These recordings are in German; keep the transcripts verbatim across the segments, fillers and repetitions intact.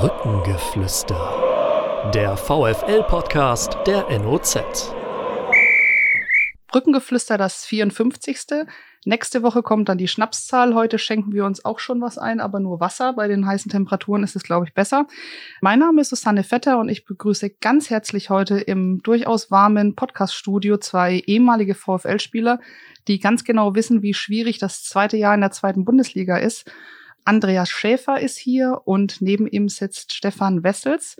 Brückengeflüster, der VfL-Podcast der N O Z. Brückengeflüster, das vierundfünfzigste. Nächste Woche kommt dann die Schnapszahl. Heute schenken wir uns auch schon was ein, aber nur Wasser. Bei den heißen Temperaturen ist es, glaube ich, besser. Mein Name ist Susanne Vetter und ich begrüße ganz herzlich heute im durchaus warmen Podcast-Studio zwei ehemalige VfL-Spieler, die ganz genau wissen, wie schwierig das zweite Jahr in der zweiten Bundesliga ist. Andreas Schäfer ist hier und neben ihm sitzt Stefan Wessels.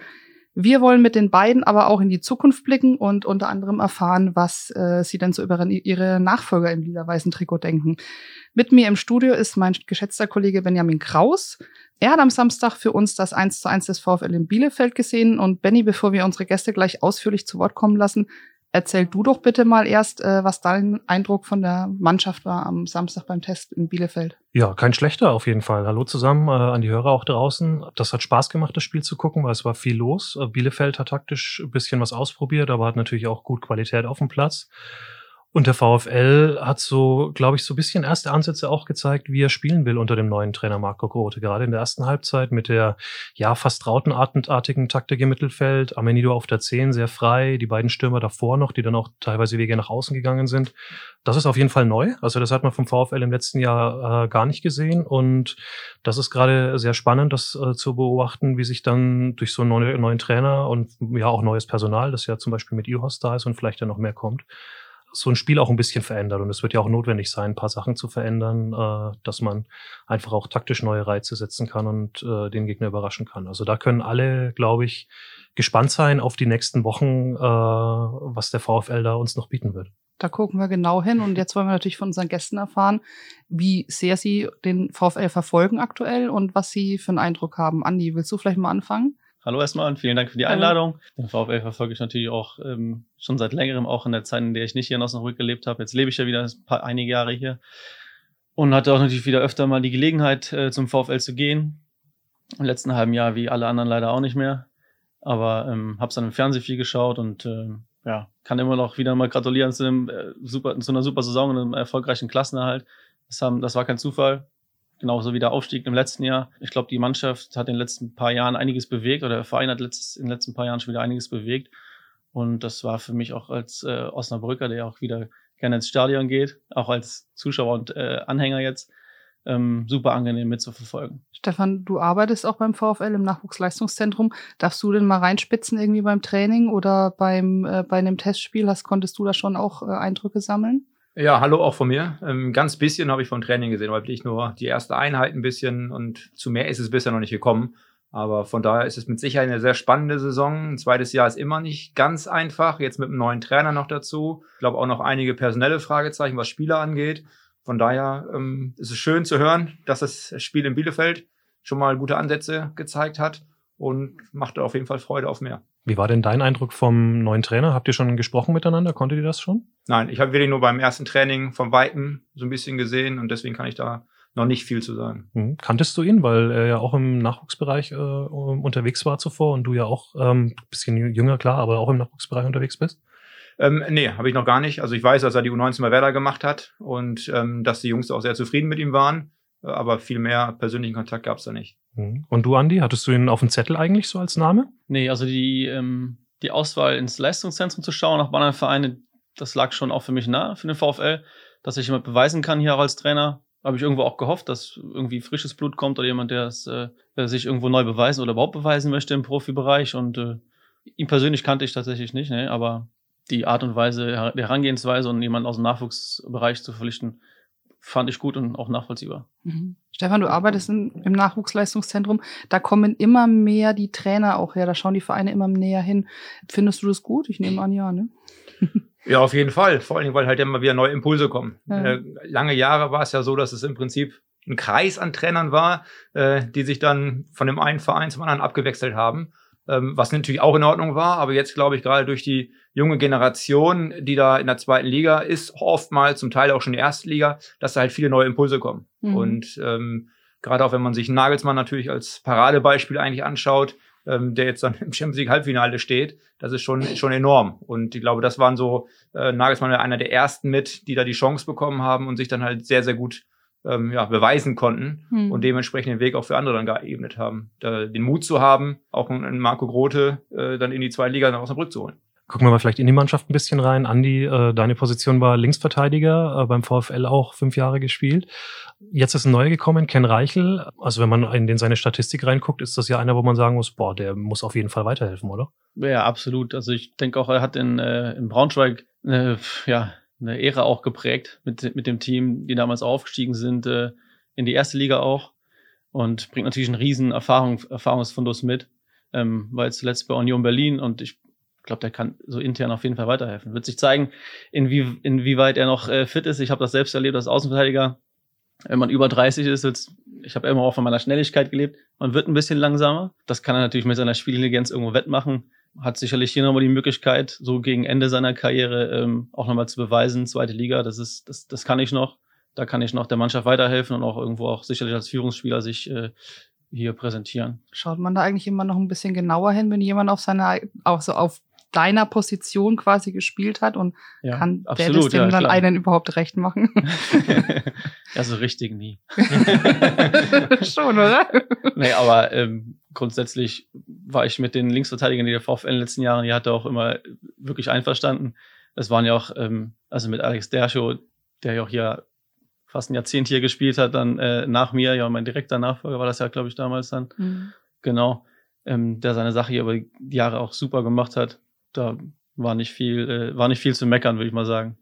Wir wollen mit den beiden aber auch in die Zukunft blicken und unter anderem erfahren, was äh, sie denn so über ihre Nachfolger im lila-weißen Trikot denken. Mit mir im Studio ist mein geschätzter Kollege Benjamin Kraus. Er hat am Samstag für uns das eins zu eins des VfL in Bielefeld gesehen. Und Benni, bevor wir unsere Gäste gleich ausführlich zu Wort kommen lassen, erzähl du doch bitte mal erst, äh, was dein Eindruck von der Mannschaft war am Samstag beim Test in Bielefeld. Ja, kein schlechter auf jeden Fall. Hallo zusammen äh, an die Hörer auch draußen. Das hat Spaß gemacht, das Spiel zu gucken, weil es war viel los. Bielefeld hat taktisch ein bisschen was ausprobiert, aber hat natürlich auch gut Qualität auf dem Platz. Und der VfL hat so, glaube ich, so ein bisschen erste Ansätze auch gezeigt, wie er spielen will unter dem neuen Trainer Marco Grote. Gerade in der ersten Halbzeit mit der ja fast rautenartigen Taktik im Mittelfeld. Amenido auf der zehn, sehr frei. Die beiden Stürmer davor noch, die dann auch teilweise Wege nach außen gegangen sind. Das ist auf jeden Fall neu. Also das hat man vom VfL im letzten Jahr äh, gar nicht gesehen. Und das ist gerade sehr spannend, das äh, zu beobachten, wie sich dann durch so einen neuen, neuen Trainer und ja auch neues Personal, das ja zum Beispiel mit E-Host da ist und vielleicht dann noch mehr kommt, so ein Spiel auch ein bisschen verändert. Und es wird ja auch notwendig sein, ein paar Sachen zu verändern, äh, dass man einfach auch taktisch neue Reize setzen kann und äh, den Gegner überraschen kann. Also da können alle, glaube ich, gespannt sein auf die nächsten Wochen, äh, was der VfL da uns noch bieten wird. Da gucken wir genau hin. Und jetzt wollen wir natürlich von unseren Gästen erfahren, wie sehr sie den VfL verfolgen aktuell und was sie für einen Eindruck haben. Andi, willst du vielleicht mal anfangen? Hallo erstmal und vielen Dank für die Einladung. Den VfL verfolge ich natürlich auch ähm, schon seit längerem, auch in der Zeit, in der ich nicht hier in Osnabrück gelebt habe. Jetzt lebe ich ja wieder ein paar, einige Jahre hier und hatte auch natürlich wieder öfter mal die Gelegenheit, äh, zum VfL zu gehen. Im letzten halben Jahr, wie alle anderen, leider auch nicht mehr. Aber ähm, habe es dann im Fernsehen viel geschaut und äh, ja, kann immer noch wieder mal gratulieren zu, einem, äh, super, zu einer super Saison und einem erfolgreichen Klassenerhalt. Das, haben, das war kein Zufall. Genauso wie der Aufstieg im letzten Jahr. Ich glaube, die Mannschaft hat in den letzten paar Jahren einiges bewegt oder der Verein hat letztes, in den letzten paar Jahren schon wieder einiges bewegt. Und das war für mich auch als äh, Osnabrücker, der auch wieder gerne ins Stadion geht, auch als Zuschauer und äh, Anhänger jetzt, ähm, super angenehm mitzuverfolgen. Stefan, du arbeitest auch beim VfL im Nachwuchsleistungszentrum. Darfst du denn mal reinspitzen irgendwie beim Training oder beim äh, bei einem Testspiel? Hast, konntest du da schon auch äh, Eindrücke sammeln? Ja, hallo auch von mir. Ähm, ganz bisschen habe ich vom Training gesehen, weil ich nur die erste Einheit ein bisschen und zu mehr ist es bisher noch nicht gekommen. Aber von daher ist es mit Sicherheit eine sehr spannende Saison. Ein zweites Jahr ist immer nicht ganz einfach, jetzt mit einem neuen Trainer noch dazu. Ich glaube auch noch einige personelle Fragezeichen, was Spieler angeht. Von daher ähm, ist es schön zu hören, dass das Spiel in Bielefeld schon mal gute Ansätze gezeigt hat und macht auf jeden Fall Freude auf mehr. Wie war denn dein Eindruck vom neuen Trainer? Habt ihr schon gesprochen miteinander? Konntet ihr das schon? Nein, ich habe wirklich nur beim ersten Training vom Weitem so ein bisschen gesehen und deswegen kann ich da noch nicht viel zu sagen. Mhm. Kanntest du ihn, weil er ja auch im Nachwuchsbereich äh, unterwegs war zuvor und du ja auch ein ähm, bisschen jünger, klar, aber auch im Nachwuchsbereich unterwegs bist? Ähm, nee, habe ich noch gar nicht. Also ich weiß, dass er die U neunzehn bei Werder gemacht hat und ähm, dass die Jungs auch sehr zufrieden mit ihm waren, aber viel mehr persönlichen Kontakt gab es da nicht. Und du, Andi, hattest du ihn auf dem Zettel eigentlich so als Name? Nee, also die, ähm, die Auswahl ins Leistungszentrum zu schauen nach anderen Vereinen, das lag schon auch für mich nah, für den VfL, dass ich jemand beweisen kann hier auch als Trainer. Habe ich irgendwo auch gehofft, dass irgendwie frisches Blut kommt oder jemand, der, es, äh, der sich irgendwo neu beweisen oder überhaupt beweisen möchte im Profibereich. Und äh, ihn persönlich kannte ich tatsächlich nicht, ne? Aber die Art und Weise, die Herangehensweise und jemanden aus dem Nachwuchsbereich zu verpflichten, fand ich gut und auch nachvollziehbar. Mhm. Stefan, du arbeitest in, im Nachwuchsleistungszentrum. Da kommen immer mehr die Trainer auch her. Da schauen die Vereine immer näher hin. Findest du das gut? Ich nehme an, ja, ne? Ja, auf jeden Fall. Vor allen Dingen, weil halt immer wieder neue Impulse kommen. Ja. Lange Jahre war es ja so, dass es im Prinzip ein Kreis an Trainern war, die sich dann von dem einen Verein zum anderen abgewechselt haben. Was natürlich auch in Ordnung war, aber jetzt glaube ich gerade durch die junge Generation, die da in der zweiten Liga ist, oftmals zum Teil auch schon in der ersten Liga, dass da halt viele neue Impulse kommen. Mhm. Und ähm, gerade auch wenn man sich Nagelsmann natürlich als Paradebeispiel eigentlich anschaut, ähm, der jetzt dann im Champions-League-Halbfinale steht, das ist schon schon enorm. Und ich glaube, das waren so, äh, Nagelsmann war einer der ersten mit, die da die Chance bekommen haben und sich dann halt sehr, sehr gut ähm, ja, beweisen konnten hm. und dementsprechend den Weg auch für andere dann geebnet haben. Da, den Mut zu haben, auch einen Marco Grote äh, dann in die zweite Liga nach Osnabrück zu holen. Gucken wir mal vielleicht in die Mannschaft ein bisschen rein. Andi, äh, deine Position war Linksverteidiger, äh, beim VfL auch fünf Jahre gespielt. Jetzt ist ein Neuer gekommen, Ken Reichel. Also wenn man in den, seine Statistik reinguckt, ist das ja einer, wo man sagen muss, boah, der muss auf jeden Fall weiterhelfen, oder? Ja, absolut. Also ich denke auch, er hat in, äh, in Braunschweig eine, ja, eine Ära auch geprägt mit, mit dem Team, die damals aufgestiegen sind, äh, in die erste Liga auch. Und bringt natürlich einen riesen Erfahrung, Erfahrungsfundus mit. Ähm, war jetzt zuletzt bei Union Berlin und ich Ich glaube, der kann so intern auf jeden Fall weiterhelfen. Wird sich zeigen, inwie, inwieweit er noch äh, fit ist. Ich habe das selbst erlebt als Außenverteidiger. Wenn man über dreißig ist, wird's, ich habe immer auch von meiner Schnelligkeit gelebt. Man wird ein bisschen langsamer. Das kann er natürlich mit seiner Spielintelligenz irgendwo wettmachen. Hat sicherlich hier nochmal die Möglichkeit, so gegen Ende seiner Karriere ähm, auch nochmal zu beweisen, zweite Liga, das ist, das, das kann ich noch. Da kann ich noch der Mannschaft weiterhelfen und auch irgendwo auch sicherlich als Führungsspieler sich äh, hier präsentieren. Schaut man da eigentlich immer noch ein bisschen genauer hin, wenn jemand auf seiner, auch so auf deiner Position quasi gespielt hat und ja, kann absolut, der das dem ja, dann klar. einen überhaupt recht machen? Also richtig nie. Schon, oder? Nee, aber ähm, grundsätzlich war ich mit den Linksverteidigern, die der VfL in den letzten Jahren, die hatte auch immer wirklich einverstanden. Das waren ja auch, ähm, also mit Alex Dercho, der ja auch hier fast ein Jahrzehnt hier gespielt hat, dann äh, nach mir, ja, mein direkter Nachfolger war das ja, glaube ich, damals dann. Mhm. Genau, ähm, der seine Sache hier über die Jahre auch super gemacht hat. Da war nicht viel, äh, war nicht viel zu meckern, würde ich mal sagen.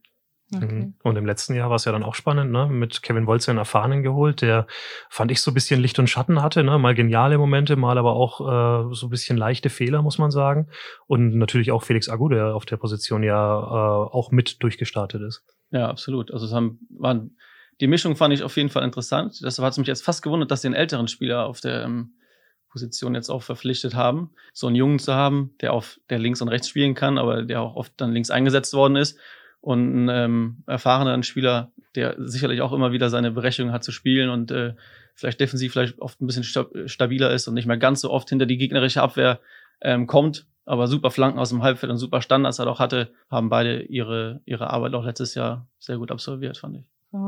Okay. Und im letzten Jahr war es ja dann auch spannend, ne? Mit Kevin Wolze einen Erfahrenen geholt, der, fand ich, so ein bisschen Licht und Schatten hatte, ne? Mal geniale Momente, mal aber auch äh, so ein bisschen leichte Fehler, muss man sagen. Und natürlich auch Felix Agu, der auf der Position ja äh, auch mit durchgestartet ist. Ja, absolut. Also es haben, waren, die Mischung fand ich auf jeden Fall interessant. Das hat mich jetzt fast gewundert, dass den älteren Spieler auf der ähm, Position jetzt auch verpflichtet haben, so einen Jungen zu haben, der auf der links und rechts spielen kann, aber der auch oft dann links eingesetzt worden ist und ein ähm, erfahrener Spieler, der sicherlich auch immer wieder seine Berechtigung hat zu spielen und äh, vielleicht defensiv vielleicht oft ein bisschen sta- stabiler ist und nicht mehr ganz so oft hinter die gegnerische Abwehr ähm, kommt, aber super Flanken aus dem Halbfeld und super Standards halt auch hatte, haben beide ihre ihre Arbeit auch letztes Jahr sehr gut absolviert, fand ich.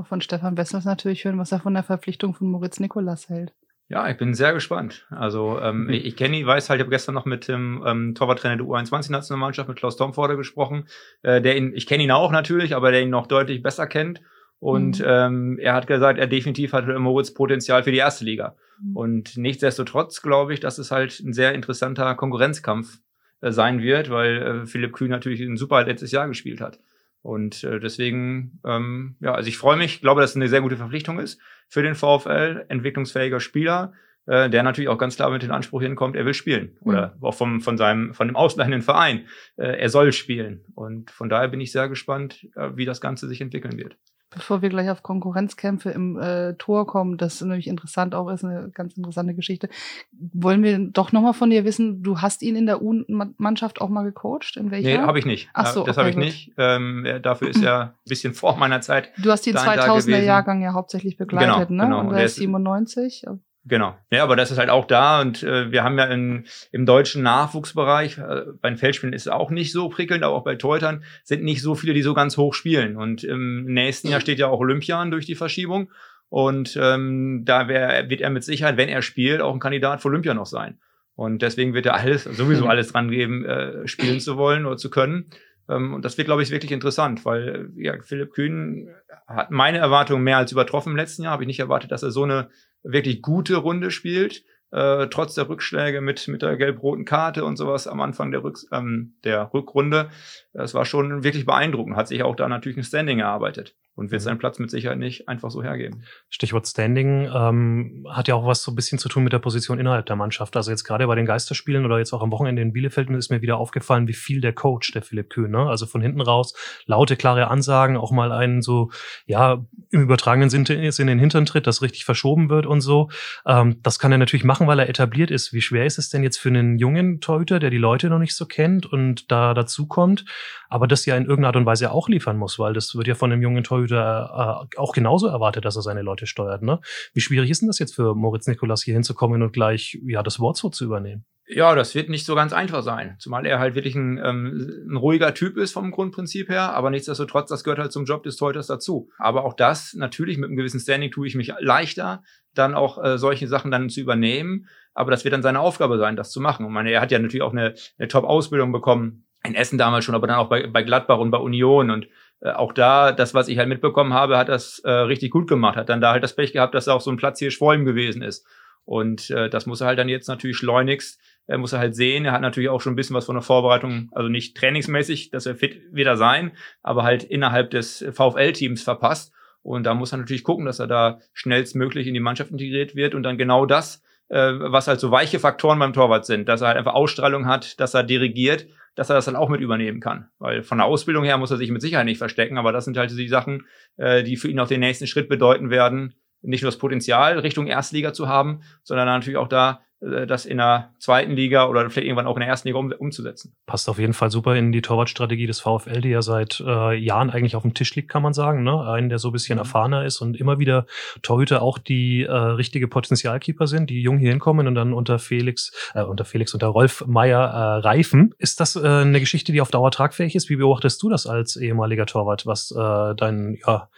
Von Stefan Wessels natürlich hören, was er von der Verpflichtung von Moritz Nicolas hält. Ja, ich bin sehr gespannt. Also ähm, ich, ich kenne ihn, weiß halt, ich habe gestern noch mit dem ähm, Torwarttrainer der U einundzwanzig-Nationalmannschaft, mit Klaus Tomforder gesprochen, äh, der ihn, ich kenne ihn auch natürlich, aber der ihn noch deutlich besser kennt. Und mhm. ähm, er hat gesagt, er definitiv hat Moritz Potenzial für die erste Liga. Mhm. Und nichtsdestotrotz glaube ich, dass es halt ein sehr interessanter Konkurrenzkampf äh, sein wird, weil äh, Philipp Kühn natürlich ein super letztes Jahr gespielt hat. Und äh, deswegen, ähm, ja, also ich freue mich, glaube, dass es eine sehr gute Verpflichtung ist für den VfL, entwicklungsfähiger Spieler, äh, der natürlich auch ganz klar mit dem Anspruch hinkommt, er will spielen mhm. oder auch vom von seinem von dem ausleihenden Verein, äh, er soll spielen. Und von daher bin ich sehr gespannt, äh, wie das Ganze sich entwickeln wird. Bevor wir gleich auf Konkurrenzkämpfe im äh, Tor kommen, das nämlich interessant auch ist, eine ganz interessante Geschichte, wollen wir doch nochmal von dir wissen, du hast ihn in der U-Mannschaft auch mal gecoacht? In welcher? Nee, habe ich nicht. Ach so, das okay, habe ich gut. nicht. Ähm, dafür ist er ein bisschen vor meiner Zeit. Du hast den zweitausender-Jahrgang ja hauptsächlich begleitet, genau, ne? Genau. Und er ist siebenundneunzig. Genau. Ja, aber das ist halt auch da und äh, wir haben ja in, im deutschen Nachwuchsbereich, äh, bei den Feldspielen ist es auch nicht so prickelnd, aber auch bei Torhütern sind nicht so viele, die so ganz hoch spielen. Und im nächsten Jahr steht ja auch Olympian durch die Verschiebung und ähm, da wär, wird er mit Sicherheit, wenn er spielt, auch ein Kandidat für Olympia noch sein. Und deswegen wird er alles, sowieso alles dran geben, äh, spielen zu wollen oder zu können. Ähm, und das wird, glaube ich, wirklich interessant, weil ja, Philipp Kühn hat meine Erwartungen mehr als übertroffen im letzten Jahr. Habe ich nicht erwartet, dass er so eine wirklich gute Runde spielt, äh, trotz der Rückschläge mit mit der gelb-roten Karte und sowas am Anfang der, Rücks- ähm, der Rückrunde. Das war schon wirklich beeindruckend, hat sich auch da natürlich ein Standing erarbeitet und wird seinen Platz mit Sicherheit nicht einfach so hergeben. Stichwort Standing ähm, hat ja auch was so ein bisschen zu tun mit der Position innerhalb der Mannschaft. Also jetzt gerade bei den Geisterspielen oder jetzt auch am Wochenende in Bielefeld ist mir wieder aufgefallen, wie viel der Coach, der Philipp Kühn, ne? Also von hinten raus laute, klare Ansagen, auch mal einen so, ja, im übertragenen Sinne in den Hintern tritt, dass richtig verschoben wird und so. Ähm, das kann er natürlich machen, weil er etabliert ist. Wie schwer ist es denn jetzt für einen jungen Torhüter, der die Leute noch nicht so kennt und da dazukommt, aber das ja in irgendeiner Art und Weise auch liefern muss, weil das wird ja von einem jungen Torhüter äh, auch genauso erwartet, dass er seine Leute steuert, ne? Wie schwierig ist denn das jetzt für Moritz Nicolas, hier hinzukommen und gleich ja das Wort so zu übernehmen? Ja, das wird nicht so ganz einfach sein, zumal er halt wirklich ein, ähm, ein ruhiger Typ ist vom Grundprinzip her, aber nichtsdestotrotz, das gehört halt zum Job des Torhüters dazu. Aber auch das, natürlich mit einem gewissen Standing tue ich mich leichter, dann auch äh, solche Sachen dann zu übernehmen, aber das wird dann seine Aufgabe sein, das zu machen. Und meine, er hat ja natürlich auch eine, eine Top-Ausbildung bekommen, in Essen damals schon, aber dann auch bei, bei Gladbach und bei Union und äh, auch da, das, was ich halt mitbekommen habe, hat das äh, richtig gut gemacht, hat dann da halt das Pech gehabt, dass da auch so ein Platz hier vor ihm gewesen ist. Und äh, das muss er halt dann jetzt natürlich schleunigst, er muss er halt sehen, er hat natürlich auch schon ein bisschen was von der Vorbereitung, also nicht trainingsmäßig, dass er fit wieder sein, aber halt innerhalb des VfL-Teams verpasst. Und da muss er natürlich gucken, dass er da schnellstmöglich in die Mannschaft integriert wird und dann genau das, äh, was halt so weiche Faktoren beim Torwart sind, dass er halt einfach Ausstrahlung hat, dass er dirigiert, dass er das dann auch mit übernehmen kann. Weil von der Ausbildung her muss er sich mit Sicherheit nicht verstecken, aber das sind halt die Sachen, äh, die für ihn auch den nächsten Schritt bedeuten werden, nicht nur das Potenzial Richtung Erstliga zu haben, sondern natürlich auch da, das in der zweiten Liga oder vielleicht irgendwann auch in der ersten Liga um, umzusetzen. Passt auf jeden Fall super in die Torwartstrategie des VfL, die ja seit äh, Jahren eigentlich auf dem Tisch liegt, kann man sagen. Ne? Einen, der so ein bisschen erfahrener ist und immer wieder Torhüter auch die äh, richtige Potenzialkeeper sind, die jung hier hinkommen und dann unter Felix, äh, unter Felix, unter Rolf Meier äh, reifen. Ist das äh, eine Geschichte, die auf Dauer tragfähig ist? Wie beobachtest du das als ehemaliger Torwart, was äh, dein ja,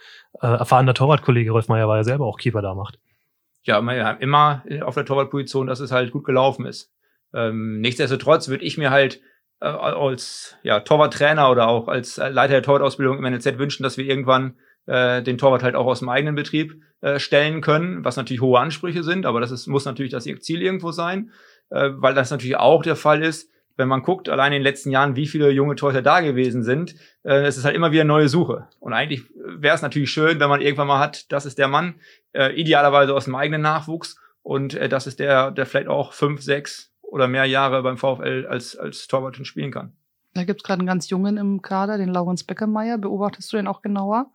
äh, erfahrener Torwartkollege Rolf Meier war ja selber auch Keeper da macht? Ja, wir haben immer auf der Torwartposition, dass es halt gut gelaufen ist. Ähm, nichtsdestotrotz würde ich mir halt äh, als ja, Torwarttrainer oder auch als Leiter der Torwartausbildung im N O Z wünschen, dass wir irgendwann äh, den Torwart halt auch aus dem eigenen Betrieb äh, stellen können, was natürlich hohe Ansprüche sind, aber das ist, muss natürlich das Ziel irgendwo sein, äh, weil das natürlich auch der Fall ist, wenn man guckt, allein in den letzten Jahren, wie viele junge Torhüter da gewesen sind, äh, es ist halt immer wieder eine neue Suche. Und eigentlich wäre es natürlich schön, wenn man irgendwann mal hat, das ist der Mann, äh, idealerweise aus dem eigenen Nachwuchs und äh, das ist der, der vielleicht auch fünf, sechs oder mehr Jahre beim VfL als, als Torwart schon spielen kann. Da gibt es gerade einen ganz Jungen im Kader, den Laurenz Beckermeier. Beobachtest du den auch genauer?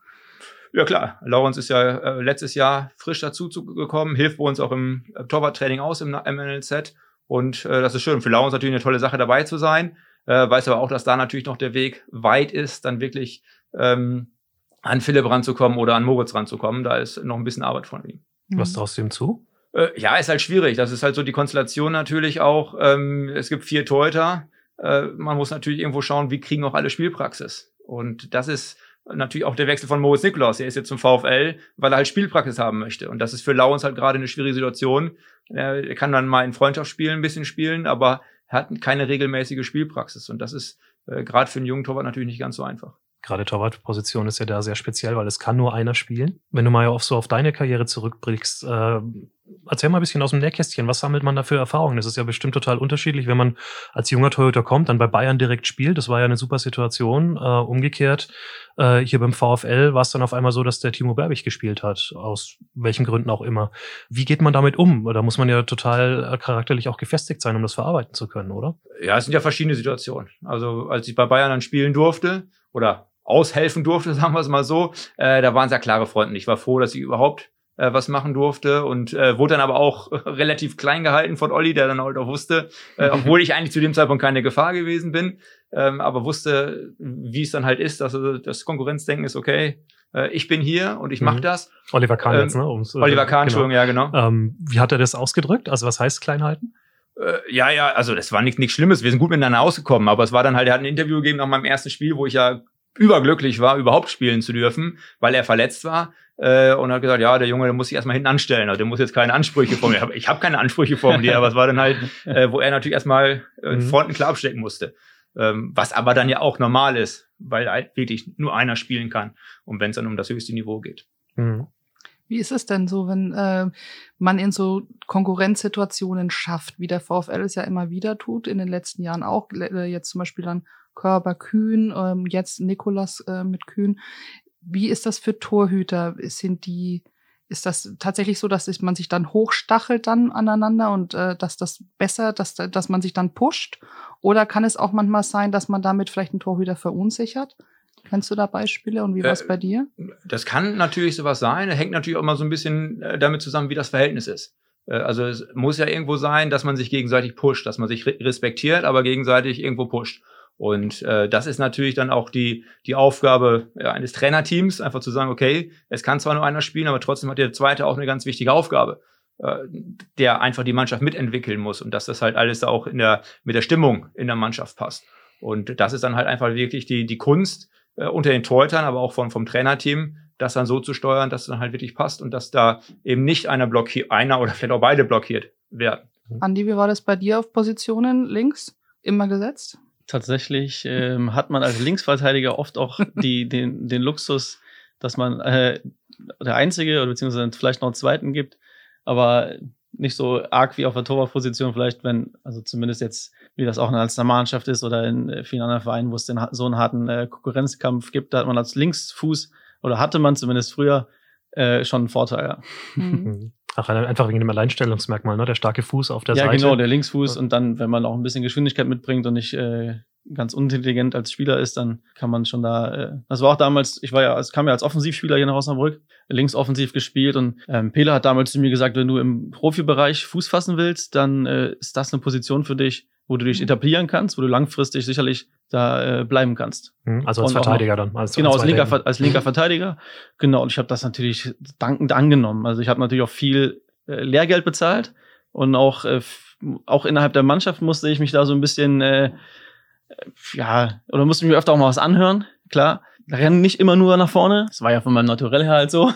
Ja klar, Laurenz ist ja äh, letztes Jahr frisch dazu gekommen, hilft bei uns auch im äh, Torwarttraining aus im M N L Z. Und äh, das ist schön. Für Laurenz natürlich eine tolle Sache, dabei zu sein. Äh, weiß aber auch, dass da natürlich noch der Weg weit ist, dann wirklich ähm, an Philipp ranzukommen oder an Moritz ranzukommen. Da ist noch ein bisschen Arbeit von ihm. Mhm. Was traust du ihm zu? Äh, ja, ist halt schwierig. Das ist halt so die Konstellation natürlich auch. Ähm, es gibt vier Torhüter. Äh, man muss natürlich irgendwo schauen, wie kriegen auch alle Spielpraxis. Und das ist natürlich auch der Wechsel von Moritz Nicolas. Er ist jetzt zum VfL, weil er halt Spielpraxis haben möchte. Und das ist für Laurenz halt gerade eine schwierige Situation. Er kann dann mal in Freundschaftsspielen ein bisschen spielen, aber er hat keine regelmäßige Spielpraxis. Und das ist äh, gerade für einen jungen Torwart natürlich nicht ganz so einfach. Gerade Torwartposition ist ja da sehr speziell, weil es kann nur einer spielen. Wenn du mal auf so auf deine Karriere zurückblickst, äh, erzähl mal ein bisschen aus dem Nähkästchen, was sammelt man da für Erfahrungen? Das ist ja bestimmt total unterschiedlich, wenn man als junger Torhüter kommt, dann bei Bayern direkt spielt. Das war ja eine super Situation. Äh, umgekehrt, äh, hier beim VfL war es dann auf einmal so, dass der Timo Berbig gespielt hat, aus welchen Gründen auch immer. Wie geht man damit um? Da muss man ja total charakterlich auch gefestigt sein, um das verarbeiten zu können, oder? Ja, es sind ja verschiedene Situationen. Also als ich bei Bayern dann spielen durfte oder aushelfen durfte, sagen wir es mal so, äh, da waren es ja klare Fronten. Ich war froh, dass ich überhaupt äh, was machen durfte und äh, wurde dann aber auch relativ klein gehalten von Olli, der dann halt auch wusste, äh, obwohl ich eigentlich zu dem Zeitpunkt keine Gefahr gewesen bin, ähm, aber wusste, wie es dann halt ist, dass äh, das Konkurrenzdenken ist, okay, äh, ich bin hier und ich mache mhm. das. Oliver Kahn ähm, jetzt, ne? Um's, äh, Oliver Kahn, genau. Entschuldigung, ja, genau. Ähm, wie hat er das ausgedrückt? Also was heißt klein halten? Ja, ja, also das war nichts nichts Schlimmes. Wir sind gut miteinander ausgekommen, aber es war dann halt, er hat ein Interview gegeben nach meinem ersten Spiel, wo ich ja überglücklich war, überhaupt spielen zu dürfen, weil er verletzt war äh, und hat gesagt, ja, der Junge, der muss sich erstmal hinten anstellen, also der muss jetzt keine Ansprüche formulieren. Ich habe keine Ansprüche formuliert, aber es war dann halt, äh, wo er natürlich erstmal äh, Fronten klar abstecken musste, ähm, was aber dann ja auch normal ist, weil halt wirklich nur einer spielen kann und wenn es dann um das höchste Niveau geht. Mhm. Wie ist es denn so, wenn äh, man in so Konkurrenzsituationen schafft, wie der VfL es ja immer wieder tut, in den letzten Jahren auch, äh, jetzt zum Beispiel dann Körber Kühn, ähm, jetzt Nicolas äh, mit Kühn. Wie ist das für Torhüter? Sind die, ist das tatsächlich so, dass man sich dann hochstachelt dann aneinander und äh, dass das besser, dass, dass man sich dann pusht? Oder kann es auch manchmal sein, dass man damit vielleicht einen Torhüter verunsichert? Kennst du da Beispiele und wie war es äh, bei dir? Das kann natürlich sowas sein. Das hängt natürlich auch immer so ein bisschen damit zusammen, wie das Verhältnis ist. Also es muss ja irgendwo sein, dass man sich gegenseitig pusht, dass man sich respektiert, aber gegenseitig irgendwo pusht. Und äh, das ist natürlich dann auch die die Aufgabe ja, eines Trainerteams, einfach zu sagen, okay, es kann zwar nur einer spielen, aber trotzdem hat der Zweite auch eine ganz wichtige Aufgabe. der einfach die Mannschaft mitentwickeln muss und dass das halt alles auch in der, mit der Stimmung in der Mannschaft passt. Und das ist dann halt einfach wirklich die, die Kunst äh, unter den Torhütern, aber auch von, vom Trainerteam, das dann so zu steuern, dass es dann halt wirklich passt und dass da eben nicht einer blockiert, einer oder vielleicht auch beide blockiert werden. Andi, wie war das bei dir auf Positionen links? Immer gesetzt? Tatsächlich ähm, hat man als Linksverteidiger oft auch die, den, den Luxus, dass man äh, der Einzige oder beziehungsweise vielleicht noch einen Zweiten gibt, aber nicht so arg wie auf der Torwartposition vielleicht, wenn, also zumindest jetzt, wie das auch in der Nationalmannschaft ist oder in vielen anderen Vereinen, wo es den, so einen harten äh, Konkurrenzkampf gibt, da hat man als Linksfuß oder hatte man zumindest früher äh, schon einen Vorteil, ja. Mhm. Ach, einfach wegen dem Alleinstellungsmerkmal, ne? Der starke Fuß auf der ja, Seite. Ja, genau, der Linksfuß. Und dann, wenn man auch ein bisschen Geschwindigkeit mitbringt und nicht äh, ganz unintelligent als Spieler ist, dann kann man schon da. Äh, das war auch damals, ich war ja, es kam ja als Offensivspieler hier nach Osnabrück, linksoffensiv gespielt. Und ähm, Pele hat damals zu mir gesagt, wenn du im Profibereich Fuß fassen willst, dann äh, ist das eine Position für dich, wo du dich etablieren kannst, wo du langfristig sicherlich da äh, bleiben kannst. Also als und Verteidiger noch, dann. Als, genau, als linker, als linker Verteidiger. Genau, und ich habe das natürlich dankend angenommen. Also ich habe natürlich auch viel äh, Lehrgeld bezahlt und auch, äh, f- auch innerhalb der Mannschaft musste ich mich da so ein bisschen, äh, ja, oder musste mir öfter auch mal was anhören, klar. Rennen nicht immer nur nach vorne, das war ja von meinem Naturell her halt so.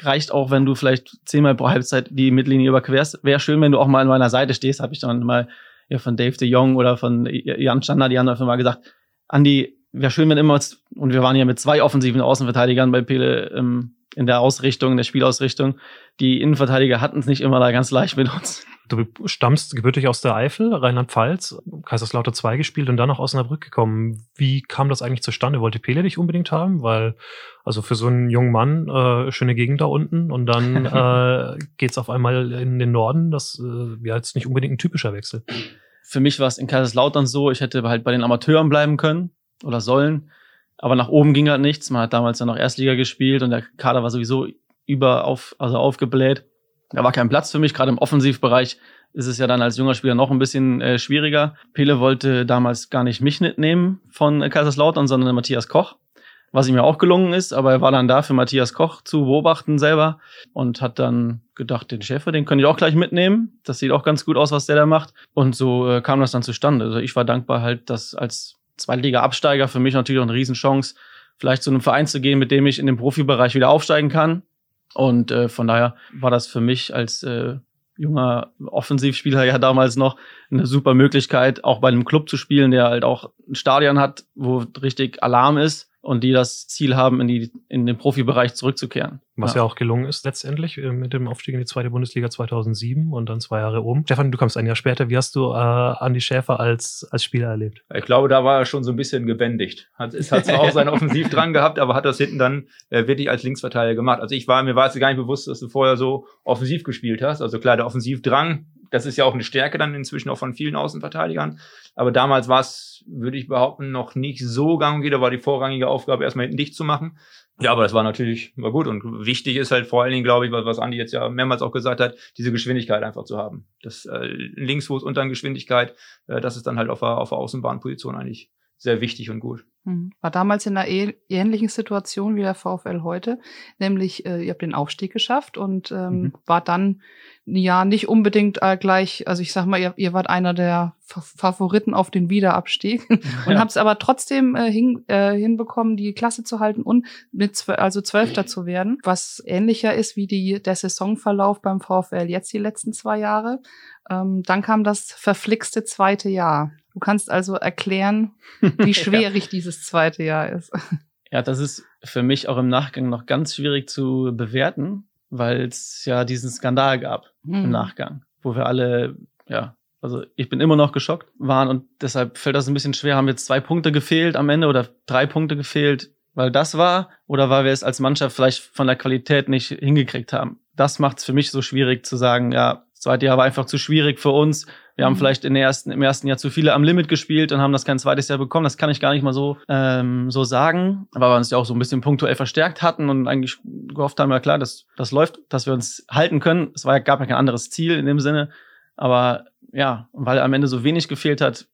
Reicht auch, wenn du vielleicht zehnmal pro Halbzeit die Mittellinie überquerst. Wäre schön, wenn du auch mal an meiner Seite stehst, habe ich dann mal ja von Dave de Jong oder von Jan Stander, die haben einfach mal gesagt, Andi, wäre schön, wenn immer, und wir waren ja mit zwei offensiven Außenverteidigern bei Pele ähm, in der Ausrichtung, in der Spielausrichtung, die Innenverteidiger hatten es nicht immer da ganz leicht mit uns. Du stammst gebürtig aus der Eifel, Rheinland-Pfalz, Kaiserslautern zwei gespielt und dann nach Osnabrück gekommen. Wie kam das eigentlich zustande? Wollte Pele dich unbedingt haben? Weil, also für so einen jungen Mann, äh, schöne Gegend da unten und dann äh, geht's auf einmal in den Norden. Das äh, wäre jetzt nicht unbedingt ein typischer Wechsel. Für mich war es in Kaiserslautern so, ich hätte halt bei den Amateuren bleiben können oder sollen, aber nach oben ging halt nichts. Man hat damals ja noch Erstliga gespielt und der Kader war sowieso über auf, also aufgebläht. Da war kein Platz für mich, gerade im Offensivbereich ist es ja dann als junger Spieler noch ein bisschen äh, schwieriger. Pele wollte damals gar nicht mich mitnehmen von äh, Kaiserslautern, sondern Matthias Koch, was ihm ja auch gelungen ist, aber er war dann da für Matthias Koch zu beobachten selber und hat dann gedacht, den Schäfer, den könnte ich auch gleich mitnehmen, das sieht auch ganz gut aus, was der da macht und so äh, kam das dann zustande. Also ich war dankbar halt, dass als Zweitliga-Absteiger für mich natürlich auch eine Riesenchance, vielleicht zu einem Verein zu gehen, mit dem ich in den Profibereich wieder aufsteigen kann. Und äh, von daher war das für mich als äh, junger Offensivspieler ja damals noch eine super Möglichkeit, auch bei einem Club zu spielen, der halt auch ein Stadion hat, wo richtig Alarm ist und die das Ziel haben, in, die, in den Profibereich zurückzukehren. Was ja. ja auch gelungen ist letztendlich mit dem Aufstieg in die zweite Bundesliga zweitausendsieben und dann zwei Jahre oben. Stefan, du kommst ein Jahr später. Wie hast du äh, Andi Schäfer als, als Spieler erlebt? Ich glaube, da war er schon so ein bisschen gebändigt. Hat, es hat zwar auch seinen Offensiv dran gehabt, aber hat das hinten dann äh, wirklich als Linksverteidiger gemacht. Also ich war, mir war es gar nicht bewusst, dass du vorher so offensiv gespielt hast. Also klar, der Offensivdrang, das ist ja auch eine Stärke dann inzwischen auch von vielen Außenverteidigern. Aber damals war es, würde ich behaupten, noch nicht so gang und gäbe. Da war die vorrangige Aufgabe, erstmal hinten dicht zu machen. Ja, aber das war natürlich war gut und wichtig ist halt vor allen Dingen, glaube ich, was, was Andi jetzt ja mehrmals auch gesagt hat, diese Geschwindigkeit einfach zu haben. Das äh, Linksfuß unter Geschwindigkeit, äh, das ist dann halt auf der, auf der Außenbahnposition eigentlich sehr wichtig und gut. War damals in einer ähnlichen Situation wie der VfL heute, nämlich äh, ihr habt den Aufstieg geschafft und ähm, mhm. war dann ja nicht unbedingt äh, gleich, also ich sag mal, ihr, ihr wart einer der F- Favoriten auf den Wiederabstieg und ja. habt es aber trotzdem äh, hin, äh, hinbekommen, die Klasse zu halten und mit zw- also Zwölfter zu werden, was ähnlicher ist wie die, der Saisonverlauf beim VfL jetzt die letzten zwei Jahre. Ähm, dann kam das verflixte zweite Jahr. Du kannst also erklären, wie schwierig ja. dieses zweite Jahr ist. Ja, das ist für mich auch im Nachgang noch ganz schwierig zu bewerten, weil es ja diesen Skandal gab mhm. im Nachgang, wo wir alle, ja, also ich bin immer noch geschockt waren und deshalb fällt das ein bisschen schwer. Haben jetzt zwei Punkte gefehlt am Ende oder drei Punkte gefehlt, weil das war oder weil wir es als Mannschaft vielleicht von der Qualität nicht hingekriegt haben. Das macht es für mich so schwierig zu sagen, ja, das zweite Jahr war einfach zu schwierig für uns. Wir haben vielleicht in der ersten, im ersten Jahr zu viele am Limit gespielt und haben das kein zweites Jahr bekommen. Das kann ich gar nicht mal so ähm, so sagen, weil wir uns ja auch so ein bisschen punktuell verstärkt hatten und eigentlich gehofft haben, ja klar, das, das läuft, dass wir uns halten können. Es war, gab ja kein anderes Ziel in dem Sinne, aber ja, weil am Ende so wenig gefehlt hat,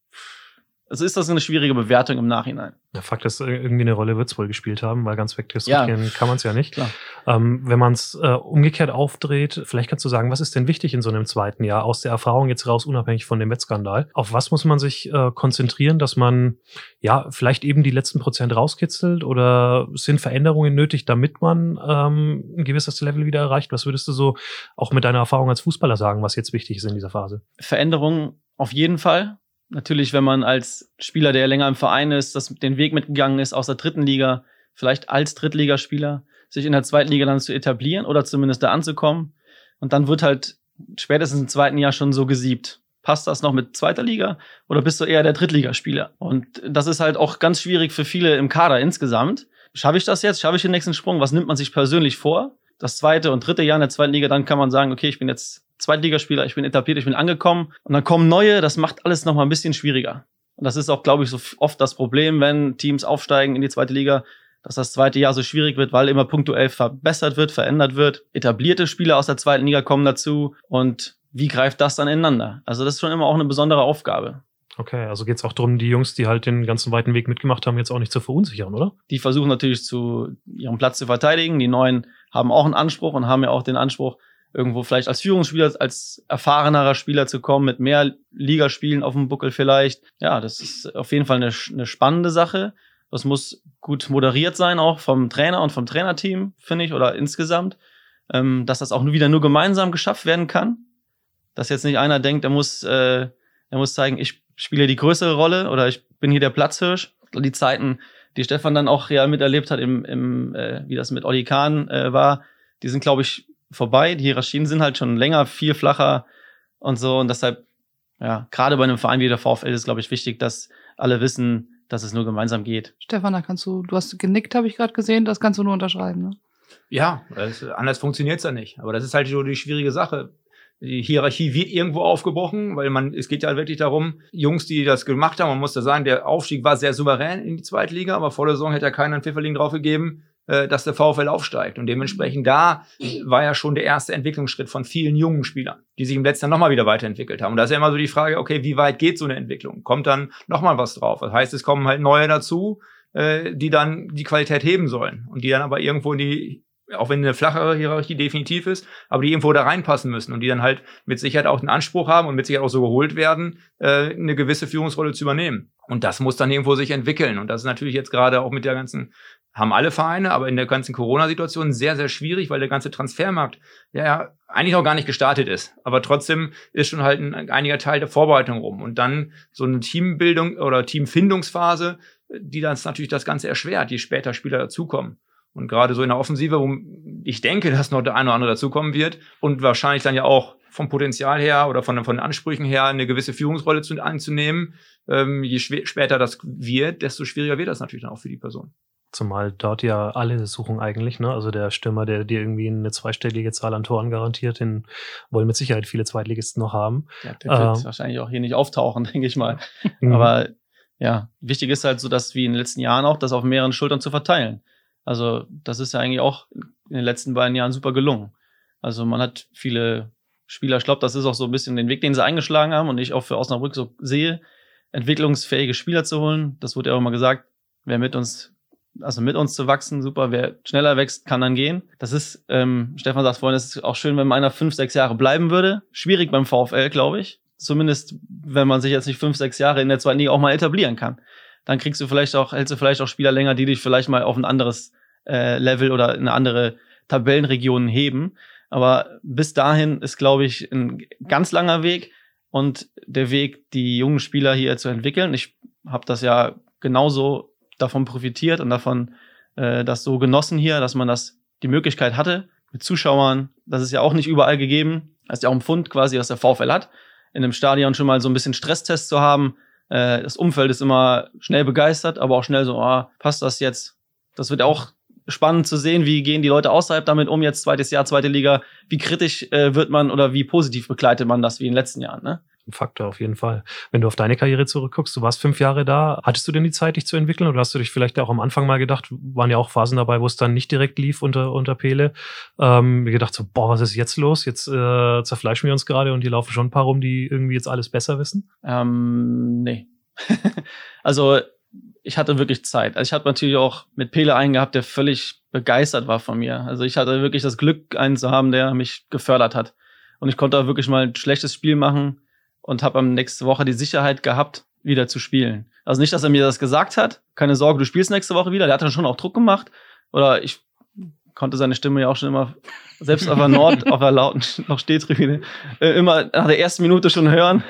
Also ist das eine schwierige Bewertung im Nachhinein. Ja, Fakt ist, irgendwie eine Rolle wird es wohl gespielt haben, weil ganz wegdiskutieren ja. kann man es ja nicht. Ähm, wenn man es äh, umgekehrt aufdreht, vielleicht kannst du sagen, was ist denn wichtig in so einem zweiten Jahr aus der Erfahrung jetzt raus, unabhängig von dem Wettskandal? Auf was muss man sich äh, konzentrieren, dass man ja vielleicht eben die letzten Prozent rauskitzelt, oder sind Veränderungen nötig, damit man ähm, ein gewisses Level wieder erreicht? Was würdest du so auch mit deiner Erfahrung als Fußballer sagen, was jetzt wichtig ist in dieser Phase? Veränderungen auf jeden Fall. Natürlich, wenn man als Spieler, der länger im Verein ist, das, den Weg mitgegangen ist aus der dritten Liga, vielleicht als Drittligaspieler, sich in der zweiten Liga dann zu etablieren oder zumindest da anzukommen. Und dann wird halt spätestens im zweiten Jahr schon so gesiebt. Passt das noch mit zweiter Liga oder bist du eher der Drittligaspieler? Und das ist halt auch ganz schwierig für viele im Kader insgesamt. Schaffe ich das jetzt? Schaffe ich den nächsten Sprung? Was nimmt man sich persönlich vor? Das zweite und dritte Jahr in der zweiten Liga, dann kann man sagen, okay, ich bin jetzt Zweitligaspieler, ich bin etabliert, ich bin angekommen. Und dann kommen neue, das macht alles nochmal ein bisschen schwieriger. Und das ist auch, glaube ich, so oft das Problem, wenn Teams aufsteigen in die zweite Liga, dass das zweite Jahr so schwierig wird, weil immer punktuell verbessert wird, verändert wird. Etablierte Spieler aus der zweiten Liga kommen dazu. Und wie greift das dann ineinander? Also das ist schon immer auch eine besondere Aufgabe. Okay, also geht es auch darum, die Jungs, die halt den ganzen weiten Weg mitgemacht haben, jetzt auch nicht zu verunsichern, oder? Die versuchen natürlich, zu ihrem Platz zu verteidigen. Die Neuen haben auch einen Anspruch und haben ja auch den Anspruch, irgendwo vielleicht als Führungsspieler, als erfahrenerer Spieler zu kommen, mit mehr Ligaspielen auf dem Buckel vielleicht. Ja, das ist auf jeden Fall eine, eine spannende Sache. Das muss gut moderiert sein, auch vom Trainer und vom Trainerteam, finde ich, oder insgesamt. Ähm, dass das auch wieder nur gemeinsam geschafft werden kann. Dass jetzt nicht einer denkt, er muss, äh, er muss zeigen, ich spiele die größere Rolle oder ich bin hier der Platzhirsch. Die Zeiten, die Stefan dann auch ja miterlebt hat, im, im, äh, wie das mit Oli Kahn äh, war, die sind, glaube ich, vorbei. Die Hierarchien sind halt schon länger, viel flacher und so. Und deshalb, ja, gerade bei einem Verein wie der VfL ist, glaube ich, wichtig, dass alle wissen, dass es nur gemeinsam geht. Stefan, da kannst du, du hast genickt, habe ich gerade gesehen, das kannst du nur unterschreiben, ne? Ja, das, anders funktioniert es ja nicht. Aber das ist halt so die schwierige Sache. Die Hierarchie wird irgendwo aufgebrochen, weil man, es geht ja halt wirklich darum, Jungs, die das gemacht haben, man muss da sagen, der Aufstieg war sehr souverän in die Zweitliga, aber vor der Saison hätte ja keiner einen Pfifferling drauf gegeben, dass der VfL aufsteigt. Und dementsprechend da war ja schon der erste Entwicklungsschritt von vielen jungen Spielern, die sich im letzten Jahr nochmal wieder weiterentwickelt haben. Und da ist ja immer so die Frage, okay, wie weit geht so eine Entwicklung? Kommt dann nochmal was drauf? Das heißt, es kommen halt neue dazu, die dann die Qualität heben sollen und die dann aber irgendwo in die, auch wenn eine flachere Hierarchie definitiv ist, aber die irgendwo da reinpassen müssen und die dann halt mit Sicherheit auch den Anspruch haben und mit Sicherheit auch so geholt werden, eine gewisse Führungsrolle zu übernehmen. Und das muss dann irgendwo sich entwickeln. Und das ist natürlich jetzt gerade auch mit der ganzen, haben alle Vereine, aber in der ganzen Corona-Situation sehr, sehr schwierig, weil der ganze Transfermarkt ja eigentlich noch gar nicht gestartet ist. Aber trotzdem ist schon halt ein einiger Teil der Vorbereitung rum. Und dann so eine Teambildung oder Teamfindungsphase, die dann natürlich das Ganze erschwert, je später Spieler dazukommen. Und gerade so in der Offensive, wo ich denke, dass noch der eine oder andere dazukommen wird und wahrscheinlich dann ja auch vom Potenzial her oder von, von den Ansprüchen her eine gewisse Führungsrolle zu, anzunehmen, ähm, je schw- später das wird, desto schwieriger wird das natürlich dann auch für die Person. Zumal dort ja alle suchen eigentlich, ne? Also der Stürmer, der dir irgendwie eine zweistellige Zahl an Toren garantiert, den wollen mit Sicherheit viele Zweitligisten noch haben. Ja, der wird ähm, wahrscheinlich auch hier nicht auftauchen, denke ich mal. Aber ja, wichtig ist halt so, dass wie in den letzten Jahren auch, das auf mehreren Schultern zu verteilen. Also das ist ja eigentlich auch in den letzten beiden Jahren super gelungen. Also man hat viele Spieler, ich glaube, das ist auch so ein bisschen den Weg, den sie eingeschlagen haben und ich auch für Osnabrück so sehe, entwicklungsfähige Spieler zu holen. Das wurde ja auch immer gesagt, wer mit uns, also mit uns zu wachsen, super, wer schneller wächst, kann dann gehen. Das ist, ähm, Stefan sagt vorhin, es ist auch schön, wenn einer fünf, sechs Jahre bleiben würde. Schwierig beim VfL, glaube ich. Zumindest, wenn man sich jetzt nicht fünf, sechs Jahre in der zweiten Liga auch mal etablieren kann. Dann kriegst du vielleicht auch, hältst du vielleicht auch Spieler länger, die dich vielleicht mal auf ein anderes äh, Level oder in eine andere Tabellenregion heben. Aber bis dahin ist, glaube ich, ein ganz langer Weg und der Weg, die jungen Spieler hier zu entwickeln. Ich habe das ja genauso davon profitiert und davon äh, das so genossen hier, dass man das die Möglichkeit hatte mit Zuschauern. Das ist ja auch nicht überall gegeben. Das ist ja auch ein Pfund quasi, was der VfL hat, in einem Stadion schon mal so ein bisschen Stresstest zu haben. Das Umfeld ist immer schnell begeistert, aber auch schnell so, ah, passt das jetzt? Das wird auch spannend zu sehen, wie gehen die Leute außerhalb damit um, jetzt zweites Jahr, zweite Liga, wie kritisch äh, wird man oder wie positiv begleitet man das wie in den letzten Jahren, ne? Ein Faktor auf jeden Fall. Wenn du auf deine Karriere zurückguckst, du warst fünf Jahre da, hattest du denn die Zeit, dich zu entwickeln oder hast du dich vielleicht auch am Anfang mal gedacht, waren ja auch Phasen dabei, wo es dann nicht direkt lief unter unter Pele, ähm, mir gedacht so, boah, was ist jetzt los? Jetzt äh, zerfleischen wir uns gerade und hier laufen schon ein paar rum, die irgendwie jetzt alles besser wissen? Ähm, nee, Also ich hatte wirklich Zeit. Also ich hatte natürlich auch mit Pele einen gehabt, der völlig begeistert war von mir. Also ich hatte wirklich das Glück, einen zu haben, der mich gefördert hat. Und ich konnte auch wirklich mal ein schlechtes Spiel machen und habe am nächsten Woche die Sicherheit gehabt, wieder zu spielen. Also nicht, dass er mir das gesagt hat. Keine Sorge, du spielst nächste Woche wieder. Der hat dann schon auch Druck gemacht. Oder ich konnte seine Stimme ja auch schon immer, selbst auf der Nord, auf der lauten noch Stehtribüne, äh, immer nach der ersten Minute schon hören.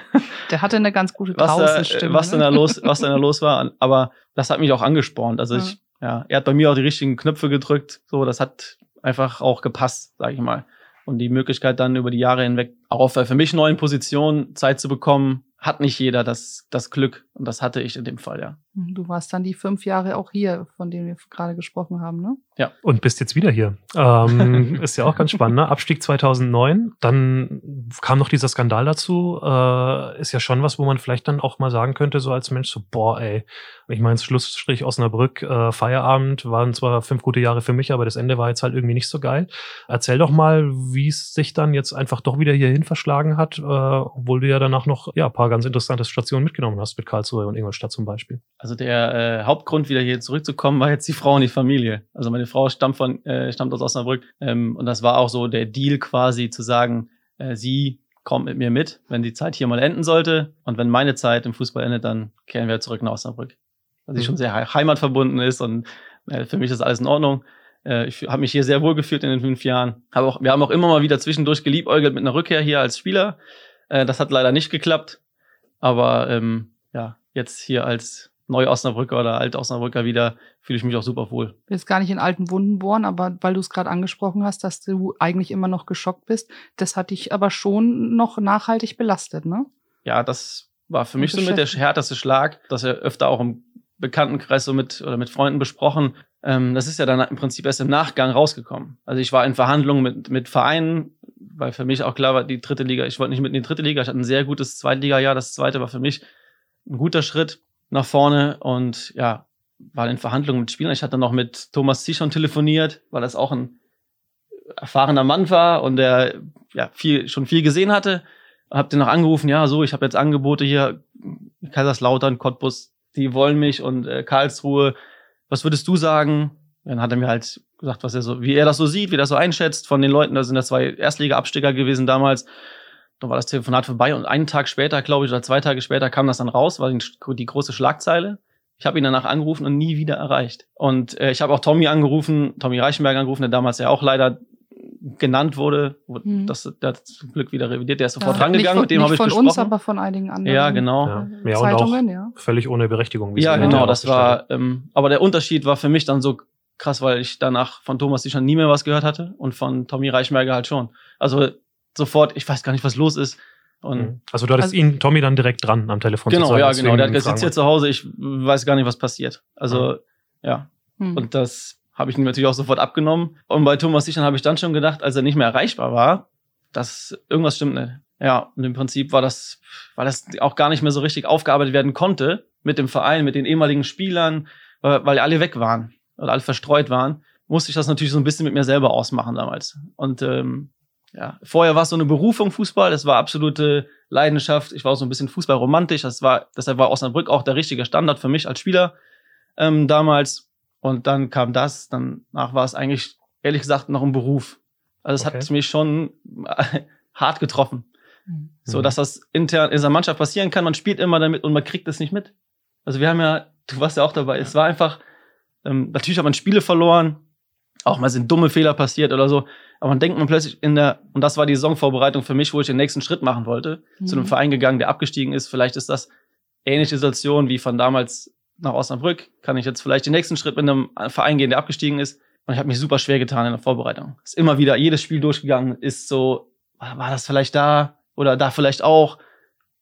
Der hatte eine ganz gute Draußenstimme. Was, da, was, da los, was da los war. Aber das hat mich auch angespornt. Also ich, ja, er hat bei mir auch die richtigen Knöpfe gedrückt. So, das hat einfach auch gepasst, sage ich mal. Und die Möglichkeit dann über die Jahre hinweg auch auf für mich neuen Positionen Zeit zu bekommen, hat nicht jeder das, das Glück. Und das hatte ich in dem Fall, ja. Du warst dann die fünf Jahre auch hier, von denen wir gerade gesprochen haben, ne? Ja. Und bist jetzt wieder hier. Ähm, ist ja auch ganz spannend, ne? Abstieg zweitausendneun, dann kam noch dieser Skandal dazu. Äh, ist ja schon was, wo man vielleicht dann auch mal sagen könnte, so als Mensch, so boah, ey. Ich meine, Schlussstrich Osnabrück, äh, Feierabend, waren zwar fünf gute Jahre für mich, aber das Ende war jetzt halt irgendwie nicht so geil. Erzähl doch mal, wie es sich dann jetzt einfach doch wieder hierhin verschlagen hat, äh, obwohl du ja danach noch ja ein paar ganz interessante Stationen mitgenommen hast, mit Karlsruhe und Ingolstadt zum Beispiel. Also der äh, Hauptgrund, wieder hier zurückzukommen, war jetzt die Frau und die Familie. Also meine Frau stammt von äh, stammt aus Osnabrück, ähm, und das war auch so der Deal quasi, zu sagen, äh, sie kommt mit mir mit, wenn die Zeit hier mal enden sollte, und wenn meine Zeit im Fußball endet, dann kehren wir zurück nach Osnabrück. Also sie schon sehr heimatverbunden ist, und äh, für mich ist alles in Ordnung. Äh, ich habe mich hier sehr wohl gefühlt in den fünf Jahren. Hab auch, wir haben auch immer mal wieder zwischendurch geliebäugelt mit einer Rückkehr hier als Spieler. Äh, das hat leider nicht geklappt, aber ähm, ja, jetzt hier als Neu-Osnabrücker oder Alt-Osnabrücker wieder, fühle ich mich auch super wohl. Ich will jetzt gar nicht in alten Wunden bohren, aber weil du es gerade angesprochen hast, dass du eigentlich immer noch geschockt bist, das hat dich aber schon noch nachhaltig belastet, ne? Ja, das war für mich somit der härteste Schlag, dass er öfter auch im Bekanntenkreis so mit, oder mit Freunden besprochen. Ähm, das ist ja dann im Prinzip erst im Nachgang rausgekommen. Also ich war in Verhandlungen mit, mit Vereinen, weil für mich auch klar war, die dritte Liga, ich wollte nicht mit in die dritte Liga, ich hatte ein sehr gutes Zweitliga-Jahr, das zweite war für mich ein guter Schritt nach vorne, und ja, war in Verhandlungen mit Spielern. Ich hatte noch mit Thomas Cichon telefoniert, weil das auch ein erfahrener Mann war und der ja viel, schon viel gesehen hatte. Hab den noch angerufen, ja, so, ich habe jetzt Angebote hier, Kaiserslautern, Cottbus, die wollen mich, und äh, Karlsruhe, was würdest du sagen? Dann hat er mir halt gesagt, was er so, wie er das so sieht, wie er das so einschätzt von den Leuten. Da sind das zwei Erstliga-Absteiger gewesen damals. Dann war das Telefonat vorbei, und einen Tag später, glaube ich, oder zwei Tage später kam das dann raus, war die große Schlagzeile. Ich habe ihn danach angerufen und nie wieder erreicht. Und äh, ich habe auch Tommy angerufen, Tommy Reichenberger angerufen, der damals ja auch leider genannt wurde. Mhm. Das, der hat zum Glück wieder revidiert, der ist sofort ja, rangegangen, von, mit dem habe ich gesprochen. Nicht von uns, aber von einigen anderen. Ja, genau. Ja, ja, Zeitungen, und auch ja. Völlig ohne Berechtigung. Wie ja, genau, das war, ähm, aber der Unterschied war für mich dann so krass, weil ich danach von Thomas die schon nie mehr was gehört hatte und von Tommy Reichenberger halt schon. Also sofort, ich weiß gar nicht, was los ist. Und also du hattest also, ihn, Tommy, dann direkt dran am Telefon. Genau, sozusagen. Ja, deswegen genau. Der hat gesagt, sitzt hier zu Hause, ich weiß gar nicht, was passiert. Also, ja. Hm. Und das habe ich ihm natürlich auch sofort abgenommen. Und bei Thomas Cichon habe ich dann schon gedacht, als er nicht mehr erreichbar war, dass irgendwas stimmt nicht. Ja, und im Prinzip war das, weil das auch gar nicht mehr so richtig aufgearbeitet werden konnte mit dem Verein, mit den ehemaligen Spielern, weil, weil alle weg waren oder alle verstreut waren, musste ich das natürlich so ein bisschen mit mir selber ausmachen damals. Und, ähm, ja, vorher war es so eine Berufung Fußball, das war absolute Leidenschaft. Ich war auch so ein bisschen fußballromantisch, das war, deshalb war Osnabrück auch der richtige Standard für mich als Spieler ähm, damals. Und dann kam das, danach war es eigentlich, ehrlich gesagt, noch ein Beruf. Also es okay. hat mich schon äh, hart getroffen, mhm. so dass das intern in der Mannschaft passieren kann. Man spielt immer damit und man kriegt es nicht mit. Also wir haben ja, du warst ja auch dabei, ja. Es war einfach, ähm, natürlich hat man Spiele verloren, auch mal sind dumme Fehler passiert oder so. Aber man denkt man plötzlich in der, und das war die Saisonvorbereitung für mich, wo ich den nächsten Schritt machen wollte, mhm. zu einem Verein gegangen, der abgestiegen ist. Vielleicht ist das ähnliche Situation wie von damals nach Osnabrück. Kann ich jetzt vielleicht den nächsten Schritt mit einem Verein gehen, der abgestiegen ist? Und ich habe mich super schwer getan in der Vorbereitung. Ist immer wieder jedes Spiel durchgegangen, ist so, war das vielleicht da oder da vielleicht auch?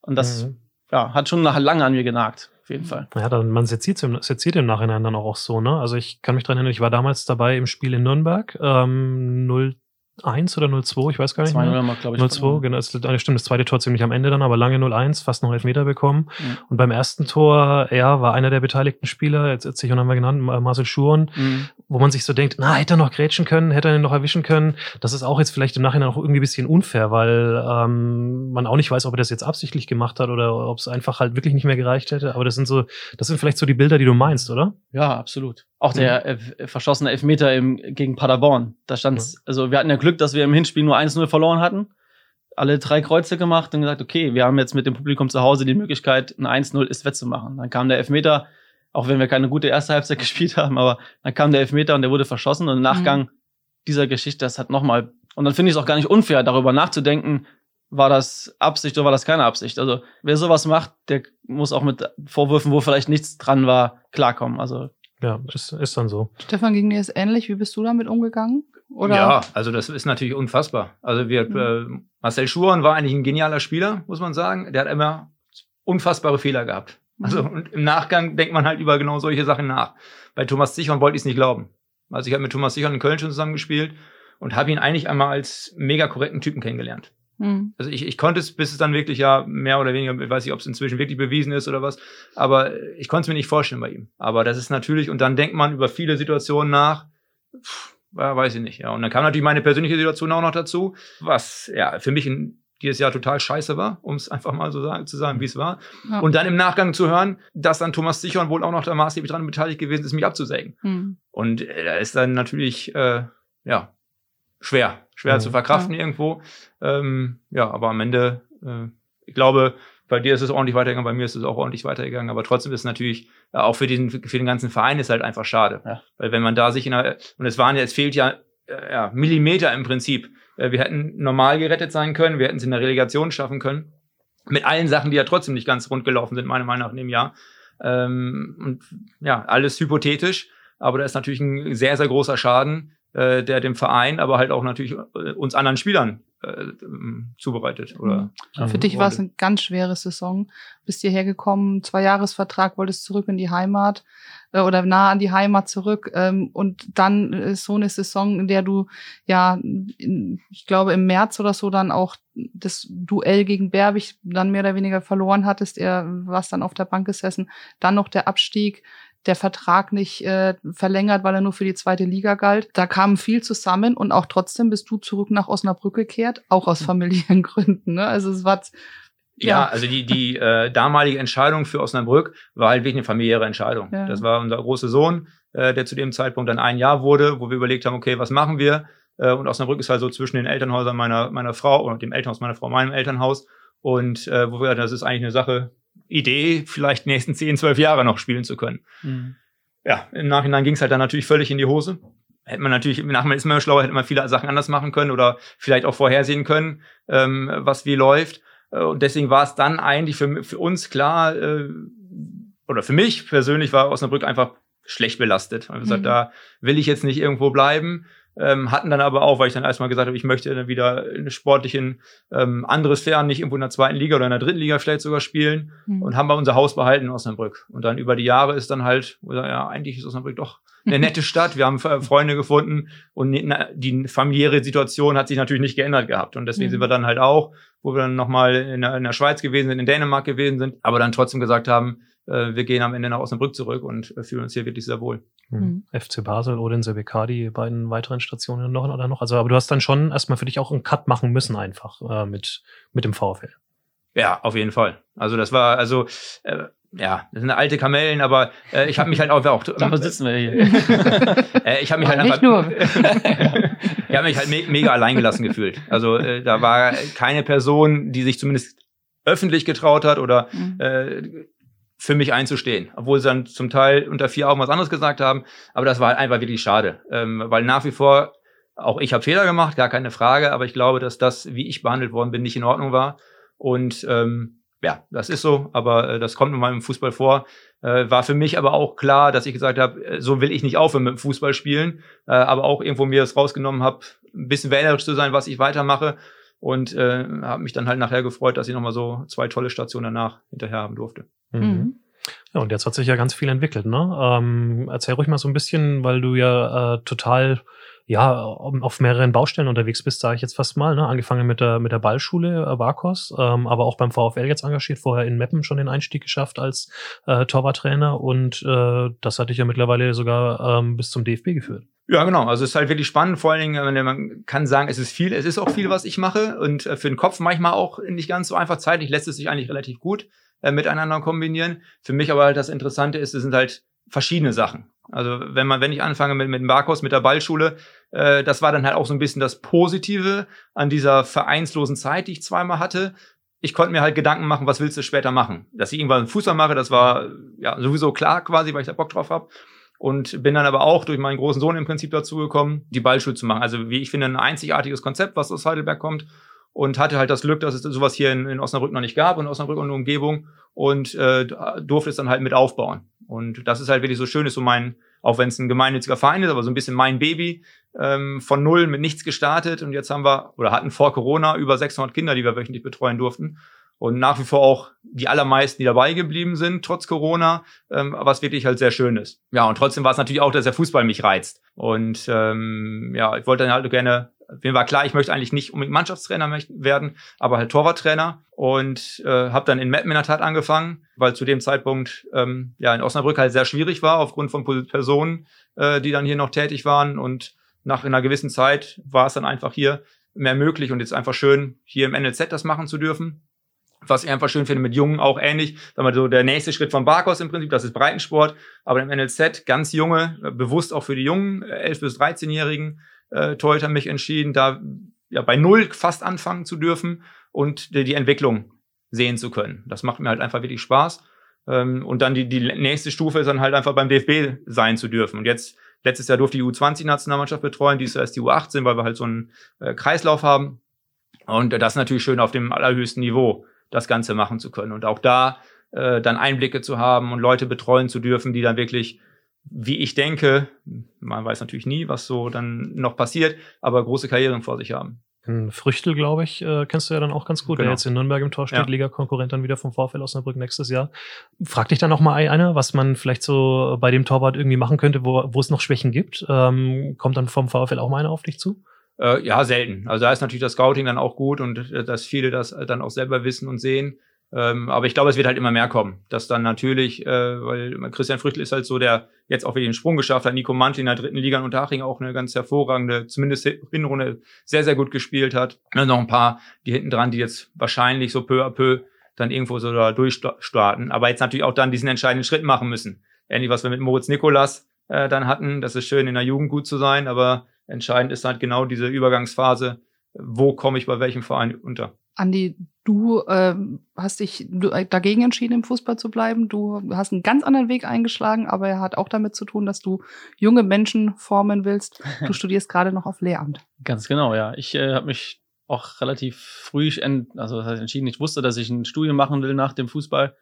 Und das mhm. ja, hat schon lange an mir genagt. Auf jeden Fall. Ja, dann, man seziert im Nachhinein dann auch so, ne? Also ich kann mich dran erinnern, ich war damals dabei im Spiel in Nürnberg, ähm, null eins oder null zwei, ich weiß gar nicht mehr. null zwei, glaube ich. null zwei, genau. Das, stimmt, das zweite Tor ziemlich am Ende dann, aber lange null eins, fast noch Elfmeter bekommen. Mhm. Und beim ersten Tor, ja, war einer der beteiligten Spieler, jetzt Cichon haben wir genannt, Marcel Schuren, mhm. wo man sich so denkt, na, hätte er noch grätschen können, hätte er ihn noch erwischen können. Das ist auch jetzt vielleicht im Nachhinein auch irgendwie ein bisschen unfair, weil ähm, man auch nicht weiß, ob er das jetzt absichtlich gemacht hat oder ob es einfach halt wirklich nicht mehr gereicht hätte. Aber das sind so, das sind vielleicht so die Bilder, die du meinst, oder? Ja, absolut. Auch der äh, verschossene Elfmeter im, gegen Paderborn. Da stand's, also wir hatten ja Glück, dass wir im Hinspiel nur eins null verloren hatten. Alle drei Kreuze gemacht und gesagt, okay, wir haben jetzt mit dem Publikum zu Hause die Möglichkeit, ein eins null ist wettzumachen. Dann kam der Elfmeter, auch wenn wir keine gute erste Halbzeit gespielt haben, aber dann kam der Elfmeter und der wurde verschossen. Und im Nachgang mhm. dieser Geschichte, das hat nochmal, und dann finde ich es auch gar nicht unfair, darüber nachzudenken, war das Absicht oder war das keine Absicht? Also wer sowas macht, der muss auch mit Vorwürfen, wo vielleicht nichts dran war, klarkommen. Also ja, ist, ist dann so. Stefan, ging dir das ähnlich? Wie bist du damit umgegangen? Oder? Ja, also das ist natürlich unfassbar. Also wir, mhm. äh, Marcel Schuren war eigentlich ein genialer Spieler, muss man sagen. Der hat immer unfassbare Fehler gehabt. Mhm. Also und im Nachgang denkt man halt über genau solche Sachen nach. Bei Thomas Cichon wollte ich es nicht glauben. Also ich habe mit Thomas Cichon in Köln schon zusammengespielt und habe ihn eigentlich einmal als mega korrekten Typen kennengelernt. Mhm. Also ich, ich konnte es, bis es dann wirklich ja mehr oder weniger, ich weiß nicht, ob es inzwischen wirklich bewiesen ist oder was, aber ich konnte es mir nicht vorstellen bei ihm. Aber das ist natürlich, und dann denkt man über viele Situationen nach, pff, weiß ich nicht. Ja. Und dann kam natürlich meine persönliche Situation auch noch dazu, was ja für mich in dieses Jahr total scheiße war, um es einfach mal so sagen, zu sagen, wie es war. Ja. Und dann im Nachgang zu hören, dass dann Thomas Cichon wohl auch noch da maßgeblich dran beteiligt gewesen ist, mich abzusägen. Mhm. Und äh, da ist dann natürlich, äh, ja, schwer. Schwer mhm. zu verkraften ja. irgendwo. Ähm, ja, aber am Ende, äh, ich glaube, bei dir ist es ordentlich weitergegangen, bei mir ist es auch ordentlich weitergegangen. Aber trotzdem ist es natürlich, äh, auch für, diesen, für den ganzen Verein ist halt einfach schade. Ja. Weil wenn man da sich in einer, und es waren ja, es fehlt ja, äh, ja Millimeter im Prinzip. Äh, wir hätten normal gerettet sein können, wir hätten es in der Relegation schaffen können. Mit allen Sachen, die ja trotzdem nicht ganz rund gelaufen sind, meiner Meinung nach in dem Jahr. Ähm, und ja, alles hypothetisch. Aber da ist natürlich ein sehr, sehr großer Schaden, äh, der dem Verein, aber halt auch natürlich äh, uns anderen Spielern äh, zubereitet. Oder, mhm. Für dich war es eine ganz schwere Saison. Bist hierher gekommen, Zwei-Jahres-Vertrag, wolltest zurück in die Heimat äh, oder nah an die Heimat zurück. Ähm, und dann äh, so eine Saison, in der du ja, in, ich glaube im März oder so dann auch das Duell gegen Berwig dann mehr oder weniger verloren hattest. Er warst dann auf der Bank gesessen. Dann noch der Abstieg. Der Vertrag nicht äh, verlängert, weil er nur für die zweite Liga galt. Da kam viel zusammen und auch trotzdem bist du zurück nach Osnabrück gekehrt, auch aus familiären Gründen. Ne? Also es war ja, ja also die die äh, damalige Entscheidung für Osnabrück war halt wirklich eine familiäre Entscheidung. Ja. Das war unser großer Sohn, äh, der zu dem Zeitpunkt dann ein Jahr wurde, wo wir überlegt haben, okay, was machen wir? Äh, und Osnabrück ist halt so zwischen den Elternhäusern meiner meiner Frau oder dem Elternhaus meiner Frau, meinem Elternhaus und äh, wo wir gesagt haben, das ist eigentlich eine Sache. Idee, vielleicht die nächsten zehn, zwölf Jahre noch spielen zu können. Mhm. Ja, im Nachhinein ging es halt dann natürlich völlig in die Hose. Hätte man natürlich, im Nachhinein ist man schlauer, hätte man viele Sachen anders machen können oder vielleicht auch vorhersehen können, ähm, was wie läuft. Und deswegen war es dann eigentlich für, für uns klar, äh, oder für mich persönlich war Osnabrück einfach schlecht belastet. Also mhm. gesagt, da will ich jetzt nicht irgendwo bleiben. Ähm, hatten dann aber auch, weil ich dann erstmal gesagt habe, ich möchte dann wieder in sportlichen ähm, andere Sphären, nicht irgendwo in der zweiten Liga oder in der dritten Liga vielleicht sogar spielen mhm. und haben wir unser Haus behalten in Osnabrück. Und dann über die Jahre ist dann halt, ja, eigentlich ist Osnabrück doch eine nette Stadt, wir haben Freunde gefunden und die familiäre Situation hat sich natürlich nicht geändert gehabt. Und deswegen mhm. sind wir dann halt auch, wo wir dann nochmal in der, in der Schweiz gewesen sind, in Dänemark gewesen sind, aber dann trotzdem gesagt haben, wir gehen am Ende nach Osnabrück zurück und fühlen uns hier wirklich sehr wohl. Mhm. F C Basel, Odense B K, die beiden weiteren Stationen noch oder noch. Also, aber du hast dann schon erstmal für dich auch einen Cut machen müssen einfach äh, mit mit dem VfL. Ja, auf jeden Fall. Also das war also äh, ja, das sind alte Kamellen, aber äh, ich habe mich halt auch, auch da sitzen wir hier. äh, ich habe mich aber halt nicht nur. Ich habe mich halt me- mega allein gelassen gefühlt. Also äh, da war keine Person, die sich zumindest öffentlich getraut hat oder mhm. äh, für mich einzustehen, obwohl sie dann zum Teil unter vier Augen was anderes gesagt haben, aber das war halt einfach wirklich schade, ähm, weil nach wie vor, auch ich habe Fehler gemacht, gar keine Frage, aber ich glaube, dass das, wie ich behandelt worden bin, nicht in Ordnung war und ähm, ja, das ist so, aber äh, das kommt nun mal im Fußball vor, äh, war für mich aber auch klar, dass ich gesagt habe, so will ich nicht aufhören mit dem Fußball spielen, äh, aber auch irgendwo mir das rausgenommen habe, ein bisschen wählerisch zu sein, was ich weitermache und äh, habe mich dann halt nachher gefreut, dass ich nochmal so zwei tolle Stationen danach hinterher haben durfte. Mhm. Ja, und jetzt hat sich ja ganz viel entwickelt, ne? Ähm, erzähl ruhig mal so ein bisschen, weil du ja äh, total ja auf mehreren Baustellen unterwegs bist, sage ich jetzt fast mal, ne? Angefangen mit der mit der Ballschule äh, Warkos, ähm, aber auch beim VfL jetzt engagiert, vorher in Meppen schon den Einstieg geschafft als äh, Torwarttrainer, und äh, das hat dich ja mittlerweile sogar ähm, bis zum D F B geführt. Ja, genau. Also es ist halt wirklich spannend. Vor allen Dingen, man kann sagen, es ist viel, es ist auch viel, was ich mache, und für den Kopf manchmal auch nicht ganz so einfach zeitlich, lässt es sich eigentlich relativ gut äh, miteinander kombinieren. Für mich aber halt das Interessante ist, es sind halt verschiedene Sachen. Also wenn man, wenn ich anfange mit, mit dem Warkos, mit der Ballschule, äh, das war dann halt auch so ein bisschen das Positive an dieser vereinslosen Zeit, die ich zweimal hatte. Ich konnte mir halt Gedanken machen, was willst du später machen? Dass ich irgendwann Fußball mache, das war ja sowieso klar quasi, weil ich da Bock drauf habe. Und bin dann aber auch durch meinen großen Sohn im Prinzip dazu gekommen, die Ballschule zu machen. Also wie ich finde, ein einzigartiges Konzept, was aus Heidelberg kommt. Und hatte halt das Glück, dass es sowas hier in, in Osnabrück noch nicht gab, in Osnabrück und Umgebung. Und äh, durfte es dann halt mit aufbauen. Und das ist halt wirklich so schön, ist so mein, auch wenn es ein gemeinnütziger Verein ist, aber so ein bisschen mein Baby, ähm, von null mit nichts gestartet. Und jetzt haben wir, oder hatten vor Corona über sechshundert Kinder, die wir wöchentlich betreuen durften. Und nach wie vor auch die allermeisten, die dabei geblieben sind, trotz Corona, ähm, was wirklich halt sehr schön ist. Ja, und trotzdem war es natürlich auch, dass der Fußball mich reizt. Und ähm, ja, ich wollte dann halt gerne, mir war klar, ich möchte eigentlich nicht unbedingt Mannschaftstrainer werden, aber halt Torwarttrainer. Und äh, habe dann in Meppen in der Tat angefangen, weil zu dem Zeitpunkt ähm, ja in Osnabrück halt sehr schwierig war, aufgrund von Personen, äh, die dann hier noch tätig waren. Und nach einer gewissen Zeit war es dann einfach hier mehr möglich und jetzt einfach schön, hier im N L Z das machen zu dürfen. Was ich einfach schön finde, mit Jungen auch ähnlich, sagen wir so, der nächste Schritt von Warkos im Prinzip, das ist Breitensport, aber im N L Z ganz junge, bewusst auch für die Jungen, elf bis dreizehnjährigen äh, Torhüter mich entschieden, da ja bei null fast anfangen zu dürfen und die, die Entwicklung sehen zu können. Das macht mir halt einfach wirklich Spaß. Ähm, und dann die, die nächste Stufe ist dann halt einfach beim D F B sein zu dürfen. Und jetzt, letztes Jahr durfte die U zwanzig Nationalmannschaft betreuen, dieses Jahr ist die U achtzehn, weil wir halt so einen äh, Kreislauf haben. Und äh, das ist natürlich schön, auf dem allerhöchsten Niveau das Ganze machen zu können und auch da äh, dann Einblicke zu haben und Leute betreuen zu dürfen, die dann wirklich, wie ich denke, man weiß natürlich nie, was so dann noch passiert, aber große Karrieren vor sich haben. Früchtel, glaube ich, äh, kennst du ja dann auch ganz gut, genau. Der jetzt in Nürnberg im Tor steht, ja. Liga-Konkurrent dann wieder vom VfL Osnabrück nächstes Jahr. Frag dich dann noch mal einer, was man vielleicht so bei dem Torwart irgendwie machen könnte, wo es noch Schwächen gibt. Ähm, kommt dann vom VfL auch mal einer auf dich zu? Ja, selten. Also da ist natürlich das Scouting dann auch gut und dass viele das dann auch selber wissen und sehen. Aber ich glaube, es wird halt immer mehr kommen. Dass dann natürlich, weil Christian Früchtel ist halt so, der jetzt auch wieder den Sprung geschafft hat. Nico Mantli in der dritten Liga in Unterhaching auch eine ganz hervorragende, zumindest Hinrunde, sehr, sehr gut gespielt hat. Und noch ein paar, die hinten dran, die jetzt wahrscheinlich so peu à peu dann irgendwo so da durchstarten. Aber jetzt natürlich auch dann diesen entscheidenden Schritt machen müssen. Ähnlich, was wir mit Moritz Nicolas dann hatten. Das ist schön, in der Jugend gut zu sein, aber entscheidend ist halt genau diese Übergangsphase, wo komme ich bei welchem Verein unter. Andi, du äh, hast dich dagegen entschieden, im Fußball zu bleiben. Du hast einen ganz anderen Weg eingeschlagen, aber er hat auch damit zu tun, dass du junge Menschen formen willst. Du studierst gerade noch auf Lehramt. Ganz genau, ja. Ich äh, habe mich auch relativ früh ent- also, das heißt entschieden. Ich wusste, dass ich ein Studium machen will nach dem Fußball.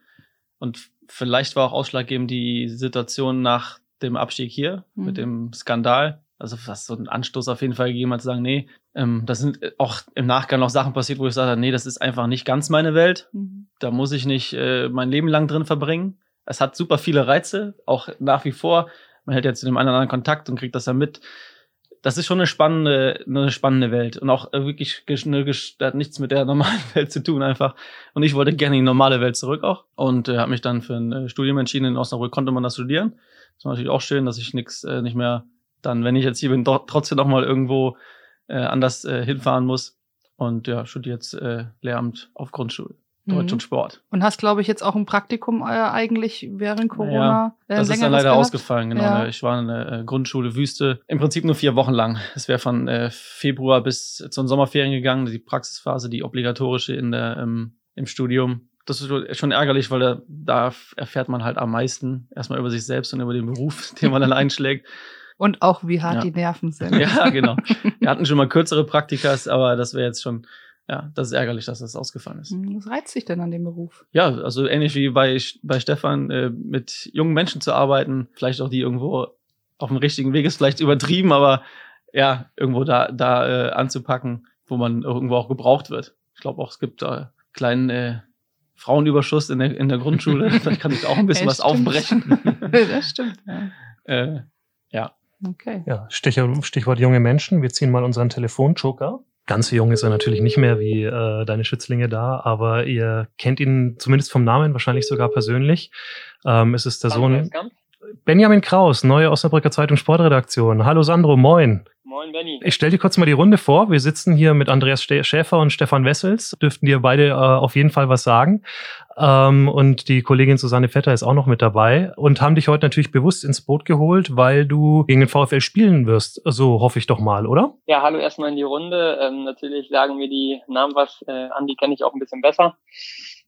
Und vielleicht war auch ausschlaggebend die Situation nach dem Abstieg hier, mhm. mit dem Skandal. Also das ist so ein Anstoß auf jeden Fall gegeben, zu sagen, nee, ähm, das sind auch im Nachgang noch Sachen passiert, wo ich sage, nee, das ist einfach nicht ganz meine Welt. Mhm. Da muss ich nicht äh, mein Leben lang drin verbringen. Es hat super viele Reize, auch nach wie vor. Man hält ja zu dem einen oder anderen Kontakt und kriegt das ja mit. Das ist schon eine spannende, eine spannende Welt und auch wirklich, eine, hat nichts mit der normalen Welt zu tun einfach. Und ich wollte gerne in die normale Welt zurück auch und äh, habe mich dann für ein Studium entschieden. In Osnabrück konnte man das studieren. Das war natürlich auch schön, dass ich nichts äh, nicht mehr dann, wenn ich jetzt hier bin, do- trotzdem noch mal irgendwo äh, anders äh, hinfahren muss. Und ja, studiere jetzt äh, Lehramt auf Grundschule, Deutsch mhm. und Sport. Und hast, glaube ich, jetzt auch ein Praktikum äh, eigentlich während Corona ja, äh, das ist dann leider ausgefallen, genau. Ja. Ich war in der äh, Grundschule Wüste, im Prinzip nur vier Wochen lang. Es wäre von äh, Februar bis zu den Sommerferien gegangen, die Praxisphase, die obligatorische in der, ähm, im Studium. Das ist schon ärgerlich, weil da, da erfährt man halt am meisten erstmal über sich selbst und über den Beruf, den man dann einschlägt. Und auch, wie hart ja. die Nerven sind. Ja, genau. Wir hatten schon mal kürzere Praktikas, aber das wäre jetzt schon, ja, das ist ärgerlich, dass das ausgefallen ist. Was reizt dich denn an dem Beruf? Ja, also ähnlich wie bei, bei Stefan, äh, mit jungen Menschen zu arbeiten, vielleicht auch die irgendwo auf dem richtigen Weg ist, vielleicht übertrieben, aber ja, irgendwo da, da äh, anzupacken, wo man irgendwo auch gebraucht wird. Ich glaube auch, es gibt äh, kleinen äh, Frauenüberschuss in der, in der Grundschule. Da kann ich auch ein bisschen ja, was stimmt. aufbrechen. Das stimmt. Ja. Äh, ja. Okay. Ja, Stichwort, Stichwort junge Menschen. Wir ziehen mal unseren Telefonjoker. Ganz jung ist er natürlich nicht mehr wie äh, deine Schützlinge da, aber ihr kennt ihn zumindest vom Namen, wahrscheinlich sogar persönlich. Ähm, es ist der Sandro Sohn Benjamin Kraus, neue Osnabrücker Zeitung Sportredaktion. Hallo Sandro, moin. Moin Benni. Ich stelle dir kurz mal die Runde vor. Wir sitzen hier mit Andreas Schäfer und Stefan Wessels. Dürften dir beide äh, auf jeden Fall was sagen. Ähm, und die Kollegin Susanne Vetter ist auch noch mit dabei und haben dich heute natürlich bewusst ins Boot geholt, weil du gegen den VfL spielen wirst. So hoffe ich doch mal, oder? Ja, hallo erstmal in die Runde. Ähm, natürlich sagen mir die Namen was. Äh, Andi kenne ich auch ein bisschen besser.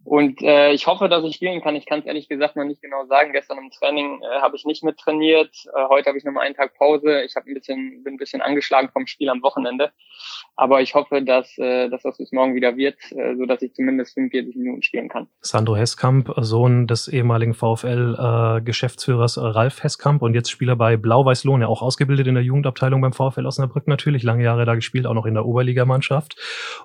Und äh, ich hoffe, dass ich spielen kann. Ich kann es ehrlich gesagt noch nicht genau sagen. Gestern im Training äh, habe ich nicht mit trainiert. Äh, heute habe ich noch mal einen Tag Pause. Ich habe ein bisschen, bin ein bisschen angeschlagen vom Spiel am Wochenende. Aber ich hoffe, dass, äh, dass das bis morgen wieder wird, äh, so dass ich zumindest fünfundvierzig Minuten spielen kann. Sandro Hesskamp, Sohn des ehemaligen VfL-Geschäftsführers äh, Ralf Hesskamp und jetzt Spieler bei Blau-Weiß-Lohne, auch ausgebildet in der Jugendabteilung beim VfL Osnabrück natürlich. Lange Jahre da gespielt, auch noch in der Oberligamannschaft.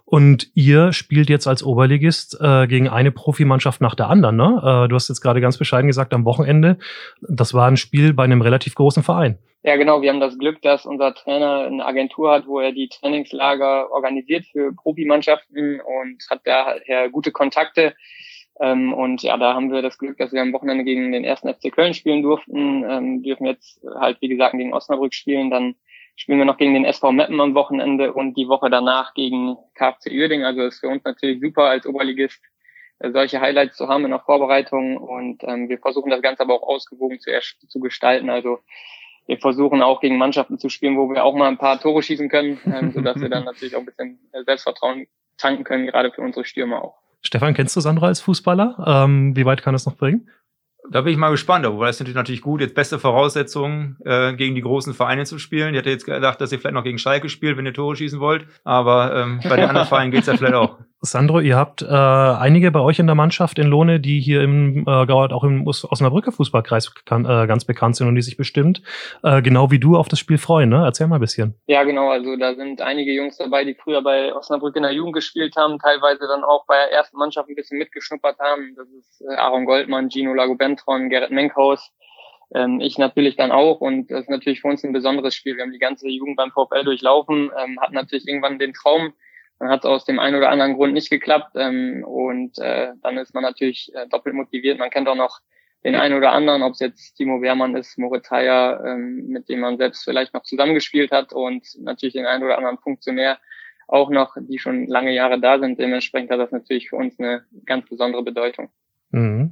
Und ihr spielt jetzt als Oberligist äh, gegen eine Profimannschaft nach der anderen, ne? Du hast jetzt gerade ganz bescheiden gesagt, am Wochenende, das war ein Spiel bei einem relativ großen Verein. Ja, genau. Wir haben das Glück, dass unser Trainer eine Agentur hat, wo er die Trainingslager organisiert für Profimannschaften und hat daher gute Kontakte. Und ja, da haben wir das Glück, dass wir am Wochenende gegen den ersten F C Köln spielen durften. Wir dürfen jetzt halt, wie gesagt, gegen Osnabrück spielen, dann spielen wir noch gegen den S V Meppen am Wochenende und die Woche danach gegen K F C Uerdingen. Also das ist für uns natürlich super als Oberligist, solche Highlights zu haben in der Vorbereitung und ähm, wir versuchen das Ganze aber auch ausgewogen zu, zu gestalten. Also wir versuchen auch gegen Mannschaften zu spielen, wo wir auch mal ein paar Tore schießen können, ähm, sodass wir dann natürlich auch ein bisschen Selbstvertrauen tanken können, gerade für unsere Stürmer auch. Stefan, kennst du Sandro als Fußballer? Ähm, wie weit kann das noch bringen? Da bin ich mal gespannt, obwohl das sind natürlich gut, jetzt beste Voraussetzungen, äh, gegen die großen Vereine zu spielen. Ich hätte jetzt gedacht, dass ihr vielleicht noch gegen Schalke spielt, wenn ihr Tore schießen wollt, aber ähm, bei den anderen Vereinen geht's ja vielleicht auch. Sandro, ihr habt äh, einige bei euch in der Mannschaft in Lohne, die hier im äh, auch im Osnabrücker Fußballkreis kann, äh, ganz bekannt sind und die sich bestimmt, äh, genau wie du, auf das Spiel freuen, ne? Erzähl mal ein bisschen. Ja, genau, also da sind einige Jungs dabei, die früher bei Osnabrück in der Jugend gespielt haben, teilweise dann auch bei der ersten Mannschaft ein bisschen mitgeschnuppert haben. Das ist äh, Aaron Goldmann, Gino Lagobert, von Gerrit Menkhaus, ähm, ich natürlich dann auch und das ist natürlich für uns ein besonderes Spiel. Wir haben die ganze Jugend beim VfL durchlaufen, ähm, hatten natürlich irgendwann den Traum, dann hat es aus dem einen oder anderen Grund nicht geklappt ähm, und äh, dann ist man natürlich äh, doppelt motiviert. Man kennt auch noch den einen oder anderen, ob es jetzt Timo Wehrmann ist, Moritz Heyer, ähm, mit dem man selbst vielleicht noch zusammengespielt hat und natürlich den einen oder anderen Funktionär auch noch, die schon lange Jahre da sind. Dementsprechend hat das natürlich für uns eine ganz besondere Bedeutung.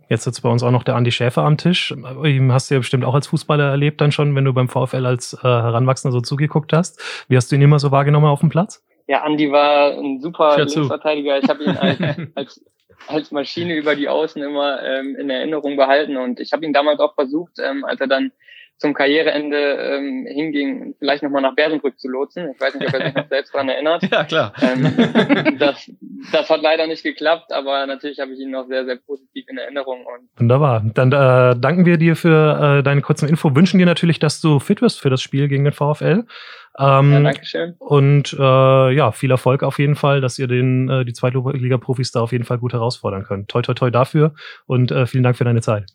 Jetzt sitzt bei uns auch noch der Andi Schäfer am Tisch. Ihm hast du ja bestimmt auch als Fußballer erlebt dann schon, wenn du beim VfL als äh, Heranwachsender so zugeguckt hast. Wie hast du ihn immer so wahrgenommen auf dem Platz? Ja, Andi war ein super Linksverteidiger. Ich habe ihn als, als, als Maschine über die Außen immer ähm, in Erinnerung behalten und ich habe ihn damals auch versucht, ähm, als er dann zum Karriereende ähm, hinging, vielleicht nochmal nach Bersenbrück zu lotsen. Ich weiß nicht, ob er sich noch selbst daran erinnert. Ja, klar. Ähm, das, das hat leider nicht geklappt, aber natürlich habe ich ihn noch sehr, sehr positiv in Erinnerung. Und wunderbar. Dann äh, danken wir dir für äh, deine kurzen Info. Wünschen dir natürlich, dass du fit wirst für das Spiel gegen den VfL. Ähm, ja, danke schön. Und äh, ja, viel Erfolg auf jeden Fall, dass ihr den äh, die Zweitliga-Profis da auf jeden Fall gut herausfordern könnt. Toi, toi, toi dafür und äh, vielen Dank für deine Zeit.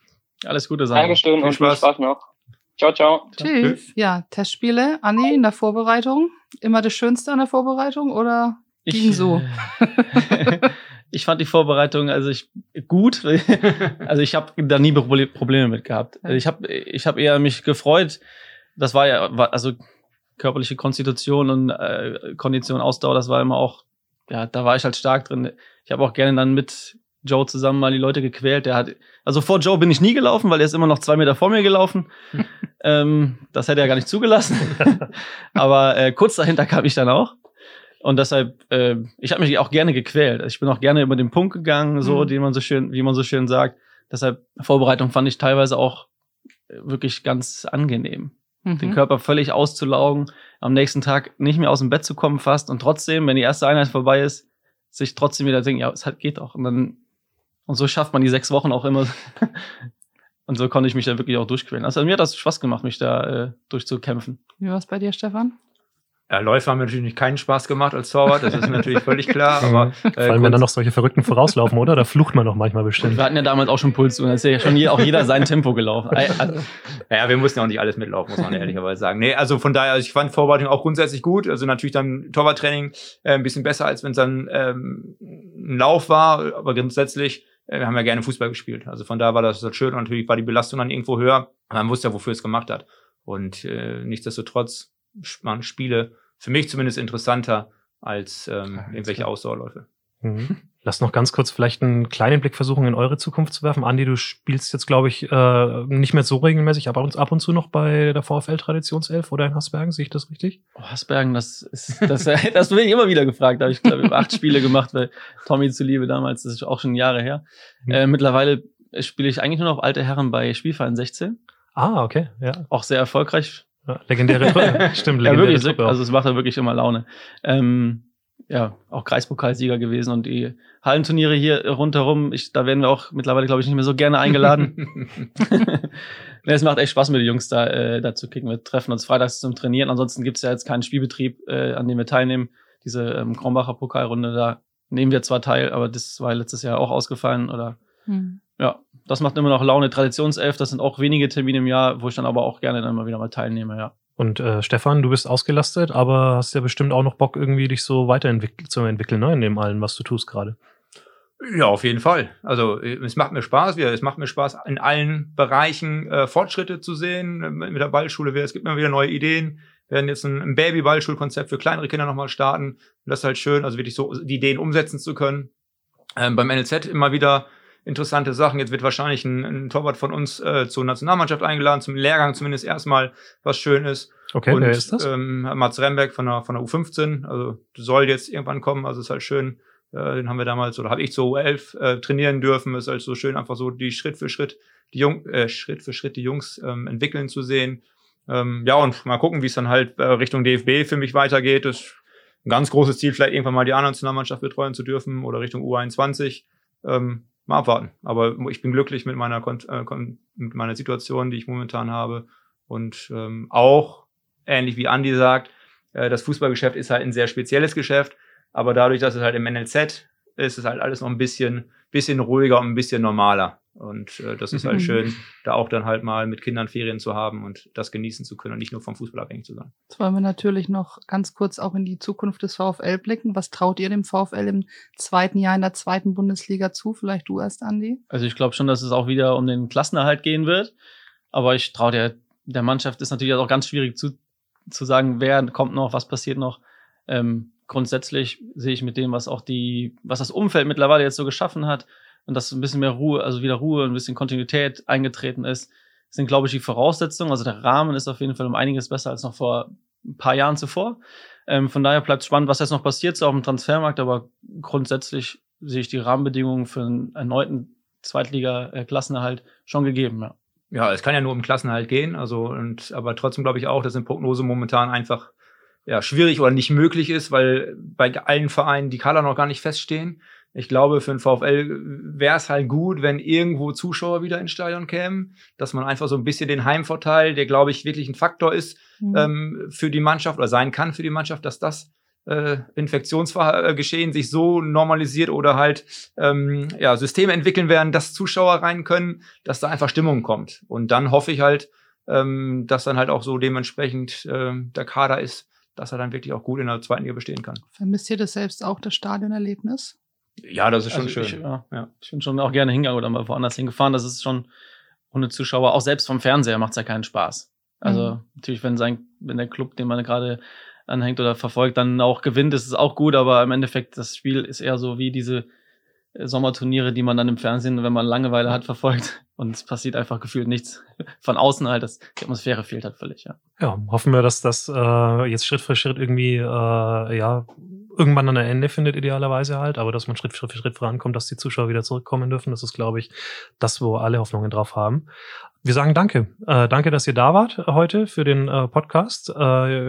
Alles Gute, Sandro. Dankeschön viel und viel Spaß noch. Ciao, ciao. Tschüss. Ja, Testspiele, Anni, in der Vorbereitung. Immer das Schönste an der Vorbereitung oder ging ich, so? Ich fand die Vorbereitung also ich, gut. Also ich habe da nie Probleme mit gehabt. Ich habe ich hab eher mich gefreut. Das war ja, also körperliche Konstitution und äh, Kondition, Ausdauer, das war immer auch, ja, da war ich halt stark drin. Ich habe auch gerne dann mit Joe zusammen mal die Leute gequält. Der hat, also vor Joe bin ich nie gelaufen, weil er ist immer noch zwei Meter vor mir gelaufen. ähm, das hätte er gar nicht zugelassen. Aber äh, kurz dahinter kam ich dann auch. Und deshalb, äh, ich habe mich auch gerne gequält. Ich bin auch gerne über den Punkt gegangen, so, mhm. den man so schön, wie man so schön sagt. Deshalb, Vorbereitung fand ich teilweise auch wirklich ganz angenehm. Mhm. Den Körper völlig auszulaugen, am nächsten Tag nicht mehr aus dem Bett zu kommen fast. Und trotzdem, wenn die erste Einheit vorbei ist, sich trotzdem wieder denken, ja, es halt geht auch. Und dann Und so schafft man die sechs Wochen auch immer. Und so konnte ich mich da wirklich auch durchquälen. Also mir hat das Spaß gemacht, mich da äh, durchzukämpfen. Wie war es bei dir, Stefan? Ja, Läufe haben mir natürlich keinen Spaß gemacht als Torwart, das ist mir natürlich völlig klar. Aber, äh, vor allem, wenn dann noch solche Verrückten vorauslaufen, oder? Da flucht man doch manchmal bestimmt. Wir hatten ja damals auch schon Puls und da ist ja schon auch jeder sein Tempo gelaufen. Ja, wir mussten ja auch nicht alles mitlaufen, muss man ehrlicherweise sagen. Nee, also von daher, also ich fand Vorbereitung auch grundsätzlich gut. Also natürlich dann Torwarttraining äh, ein bisschen besser, als wenn es dann ähm, ein Lauf war. Aber grundsätzlich, äh, wir haben ja gerne Fußball gespielt. Also von daher war das halt schön und natürlich war die Belastung dann irgendwo höher. Man wusste ja, wofür es gemacht hat. Und äh, nichtsdestotrotz waren Spiele für mich zumindest interessanter als ähm, ja, irgendwelche Ausdauerläufe. Mhm. Lass noch ganz kurz vielleicht einen kleinen Blick versuchen, in eure Zukunft zu werfen. Andi, du spielst jetzt, glaube ich, äh, nicht mehr so regelmäßig, aber uns ab und zu noch bei der VfL-Traditionself oder in Haßbergen. Sehe ich das richtig? Oh, Haßbergen, das ist, das, das bin ich immer wieder gefragt. Da habe ich, glaube ich, acht Spiele gemacht, weil Tommy zuliebe damals, das ist auch schon Jahre her. Mhm. Äh, mittlerweile spiele ich eigentlich nur noch alte Herren bei Spielverein sechzehn. Ah, okay, ja. Auch sehr erfolgreich. Ja, legendäre Truppe, stimmt, legendäre ja, wirklich, Truppe auch. Also es macht ja wirklich immer Laune. Ähm, ja, auch Kreispokalsieger gewesen und die Hallenturniere hier rundherum, ich, da werden wir auch mittlerweile, glaube ich, nicht mehr so gerne eingeladen. Es macht echt Spaß, mit den Jungs da, äh, da zu kicken. Wir treffen uns freitags zum Trainieren, ansonsten gibt es ja jetzt keinen Spielbetrieb, äh, an dem wir teilnehmen. Diese ähm, Kronbacher Pokalrunde, da nehmen wir zwar teil, aber das war letztes Jahr auch ausgefallen. Oder hm. Ja, das macht immer noch Laune. Traditionself, das sind auch wenige Termine im Jahr, wo ich dann aber auch gerne dann mal wieder mal teilnehme, ja. Und äh, Stefan, du bist ausgelastet, aber hast ja bestimmt auch noch Bock, irgendwie dich so weiterentwick- zu entwickeln, ne, in dem allem, was du tust gerade. Ja, auf jeden Fall. Also es macht mir Spaß, wieder. Es macht mir Spaß, in allen Bereichen äh, Fortschritte zu sehen. Mit der Ballschule, es gibt immer wieder neue Ideen. Wir werden jetzt ein, ein Baby-Ballschulkonzept für kleinere Kinder nochmal starten. Das ist halt schön, also wirklich so die Ideen umsetzen zu können. Ähm, beim N L Z immer wieder interessante Sachen. Jetzt wird wahrscheinlich ein, ein Torwart von uns äh, zur Nationalmannschaft eingeladen, zum Lehrgang zumindest erstmal, was schön ist. Okay, und, wer ist das? Ähm, Mats Remberg von der, von der U fünfzehn, also soll jetzt irgendwann kommen, also ist halt schön. Äh, den haben wir damals, oder habe ich zur U elf äh, trainieren dürfen, ist halt so schön, einfach so die Schritt für Schritt, die Jung, äh, Schritt für Schritt die Jungs ähm, entwickeln zu sehen. Ähm, ja, und mal gucken, wie es dann halt äh, Richtung D F B für mich weitergeht. Das ist ein ganz großes Ziel, vielleicht irgendwann mal die A-Nationalmannschaft betreuen zu dürfen oder Richtung U einundzwanzig. Ähm, Mal abwarten. Aber ich bin glücklich mit meiner, Kon- äh, mit meiner Situation, die ich momentan habe. Und ähm, auch, ähnlich wie Andi sagt, äh, das Fußballgeschäft ist halt ein sehr spezielles Geschäft. Aber dadurch, dass es halt im N L Z ist, ist es halt alles noch ein bisschen, bisschen ruhiger und ein bisschen normaler. Und äh, das ist halt schön, da auch dann halt mal mit Kindern Ferien zu haben und das genießen zu können und nicht nur vom Fußball abhängig zu sein. Jetzt wollen wir natürlich noch ganz kurz auch in die Zukunft des VfL blicken. Was traut ihr dem VfL im zweiten Jahr in der zweiten Bundesliga zu? Vielleicht du erst, Andi? Also ich glaube schon, dass es auch wieder um den Klassenerhalt gehen wird. Aber ich traue der, der Mannschaft, ist natürlich auch ganz schwierig zu, zu sagen, wer kommt noch, was passiert noch. Ähm, grundsätzlich sehe ich mit dem, was auch die, was das Umfeld mittlerweile jetzt so geschaffen hat, und dass ein bisschen mehr Ruhe, also wieder Ruhe, ein bisschen Kontinuität eingetreten ist, sind, glaube ich, die Voraussetzungen. Also der Rahmen ist auf jeden Fall um einiges besser als noch vor ein paar Jahren zuvor. Ähm, von daher bleibt es spannend, was jetzt noch passiert, so auf dem Transfermarkt. Aber grundsätzlich sehe ich die Rahmenbedingungen für einen erneuten Zweitliga-Klassenerhalt schon gegeben. Ja, ja, es kann ja nur um Klassenerhalt gehen. Also und aber trotzdem glaube ich auch, dass in Prognose momentan einfach ja, schwierig oder nicht möglich ist, weil bei allen Vereinen die Kader noch gar nicht feststehen. Ich glaube, für den VfL wäre es halt gut, wenn irgendwo Zuschauer wieder ins Stadion kämen, dass man einfach so ein bisschen den Heimvorteil, der, glaube ich, wirklich ein Faktor ist, mhm. ähm, für die Mannschaft oder sein kann für die Mannschaft, dass das äh, Infektionsgeschehen sich so normalisiert oder halt ähm, ja, Systeme entwickeln werden, dass Zuschauer rein können, dass da einfach Stimmung kommt. Und dann hoffe ich halt, ähm, dass dann halt auch so dementsprechend äh, der Kader ist, dass er dann wirklich auch gut in der zweiten Liga bestehen kann. Vermisst ihr das selbst auch, das Stadionerlebnis? Ja, das ist schon also schön. Ich, ja, ja. ich bin schon auch gerne hingegangen oder mal woanders hingefahren. Das ist schon ohne Zuschauer, auch selbst vom Fernseher macht es ja keinen Spaß. Also mhm. natürlich, wenn, sein, wenn der Club, den man gerade anhängt oder verfolgt, dann auch gewinnt, ist es auch gut. Aber im Endeffekt, das Spiel ist eher so wie diese Sommerturniere, die man dann im Fernsehen, wenn man Langeweile hat, verfolgt. Und es passiert einfach gefühlt nichts. Von außen halt, das, die Atmosphäre fehlt halt völlig. Ja, ja, hoffen wir, dass das äh, jetzt Schritt für Schritt irgendwie äh, ja irgendwann an ein Ende findet, idealerweise halt, aber dass man Schritt für Schritt vorankommt, dass die Zuschauer wieder zurückkommen dürfen, das ist, glaube ich, das, wo alle Hoffnungen drauf haben. wir sagen danke. Äh, danke, dass ihr da wart heute für den äh, Podcast. Äh,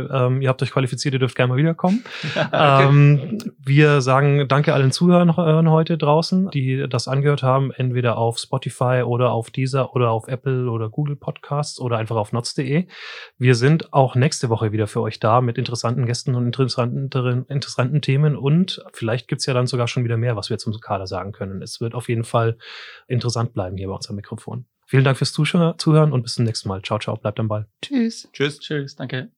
ähm, ihr habt euch qualifiziert, ihr dürft gerne mal wiederkommen. ähm, wir sagen danke allen Zuhörern heute draußen, die das angehört haben, entweder auf Spotify oder auf Deezer oder auf Apple oder Google Podcasts oder einfach auf noz punkt de. Wir sind auch nächste Woche wieder für euch da mit interessanten Gästen und interessanten, interessanten Themen, und vielleicht gibt's ja dann sogar schon wieder mehr, was wir zum Kader sagen können. Es wird auf jeden Fall interessant bleiben hier bei uns am Mikrofon. Vielen Dank fürs Zuhören und bis zum nächsten Mal. Ciao, ciao, bleibt am Ball. Tschüss. Tschüss, tschüss, danke.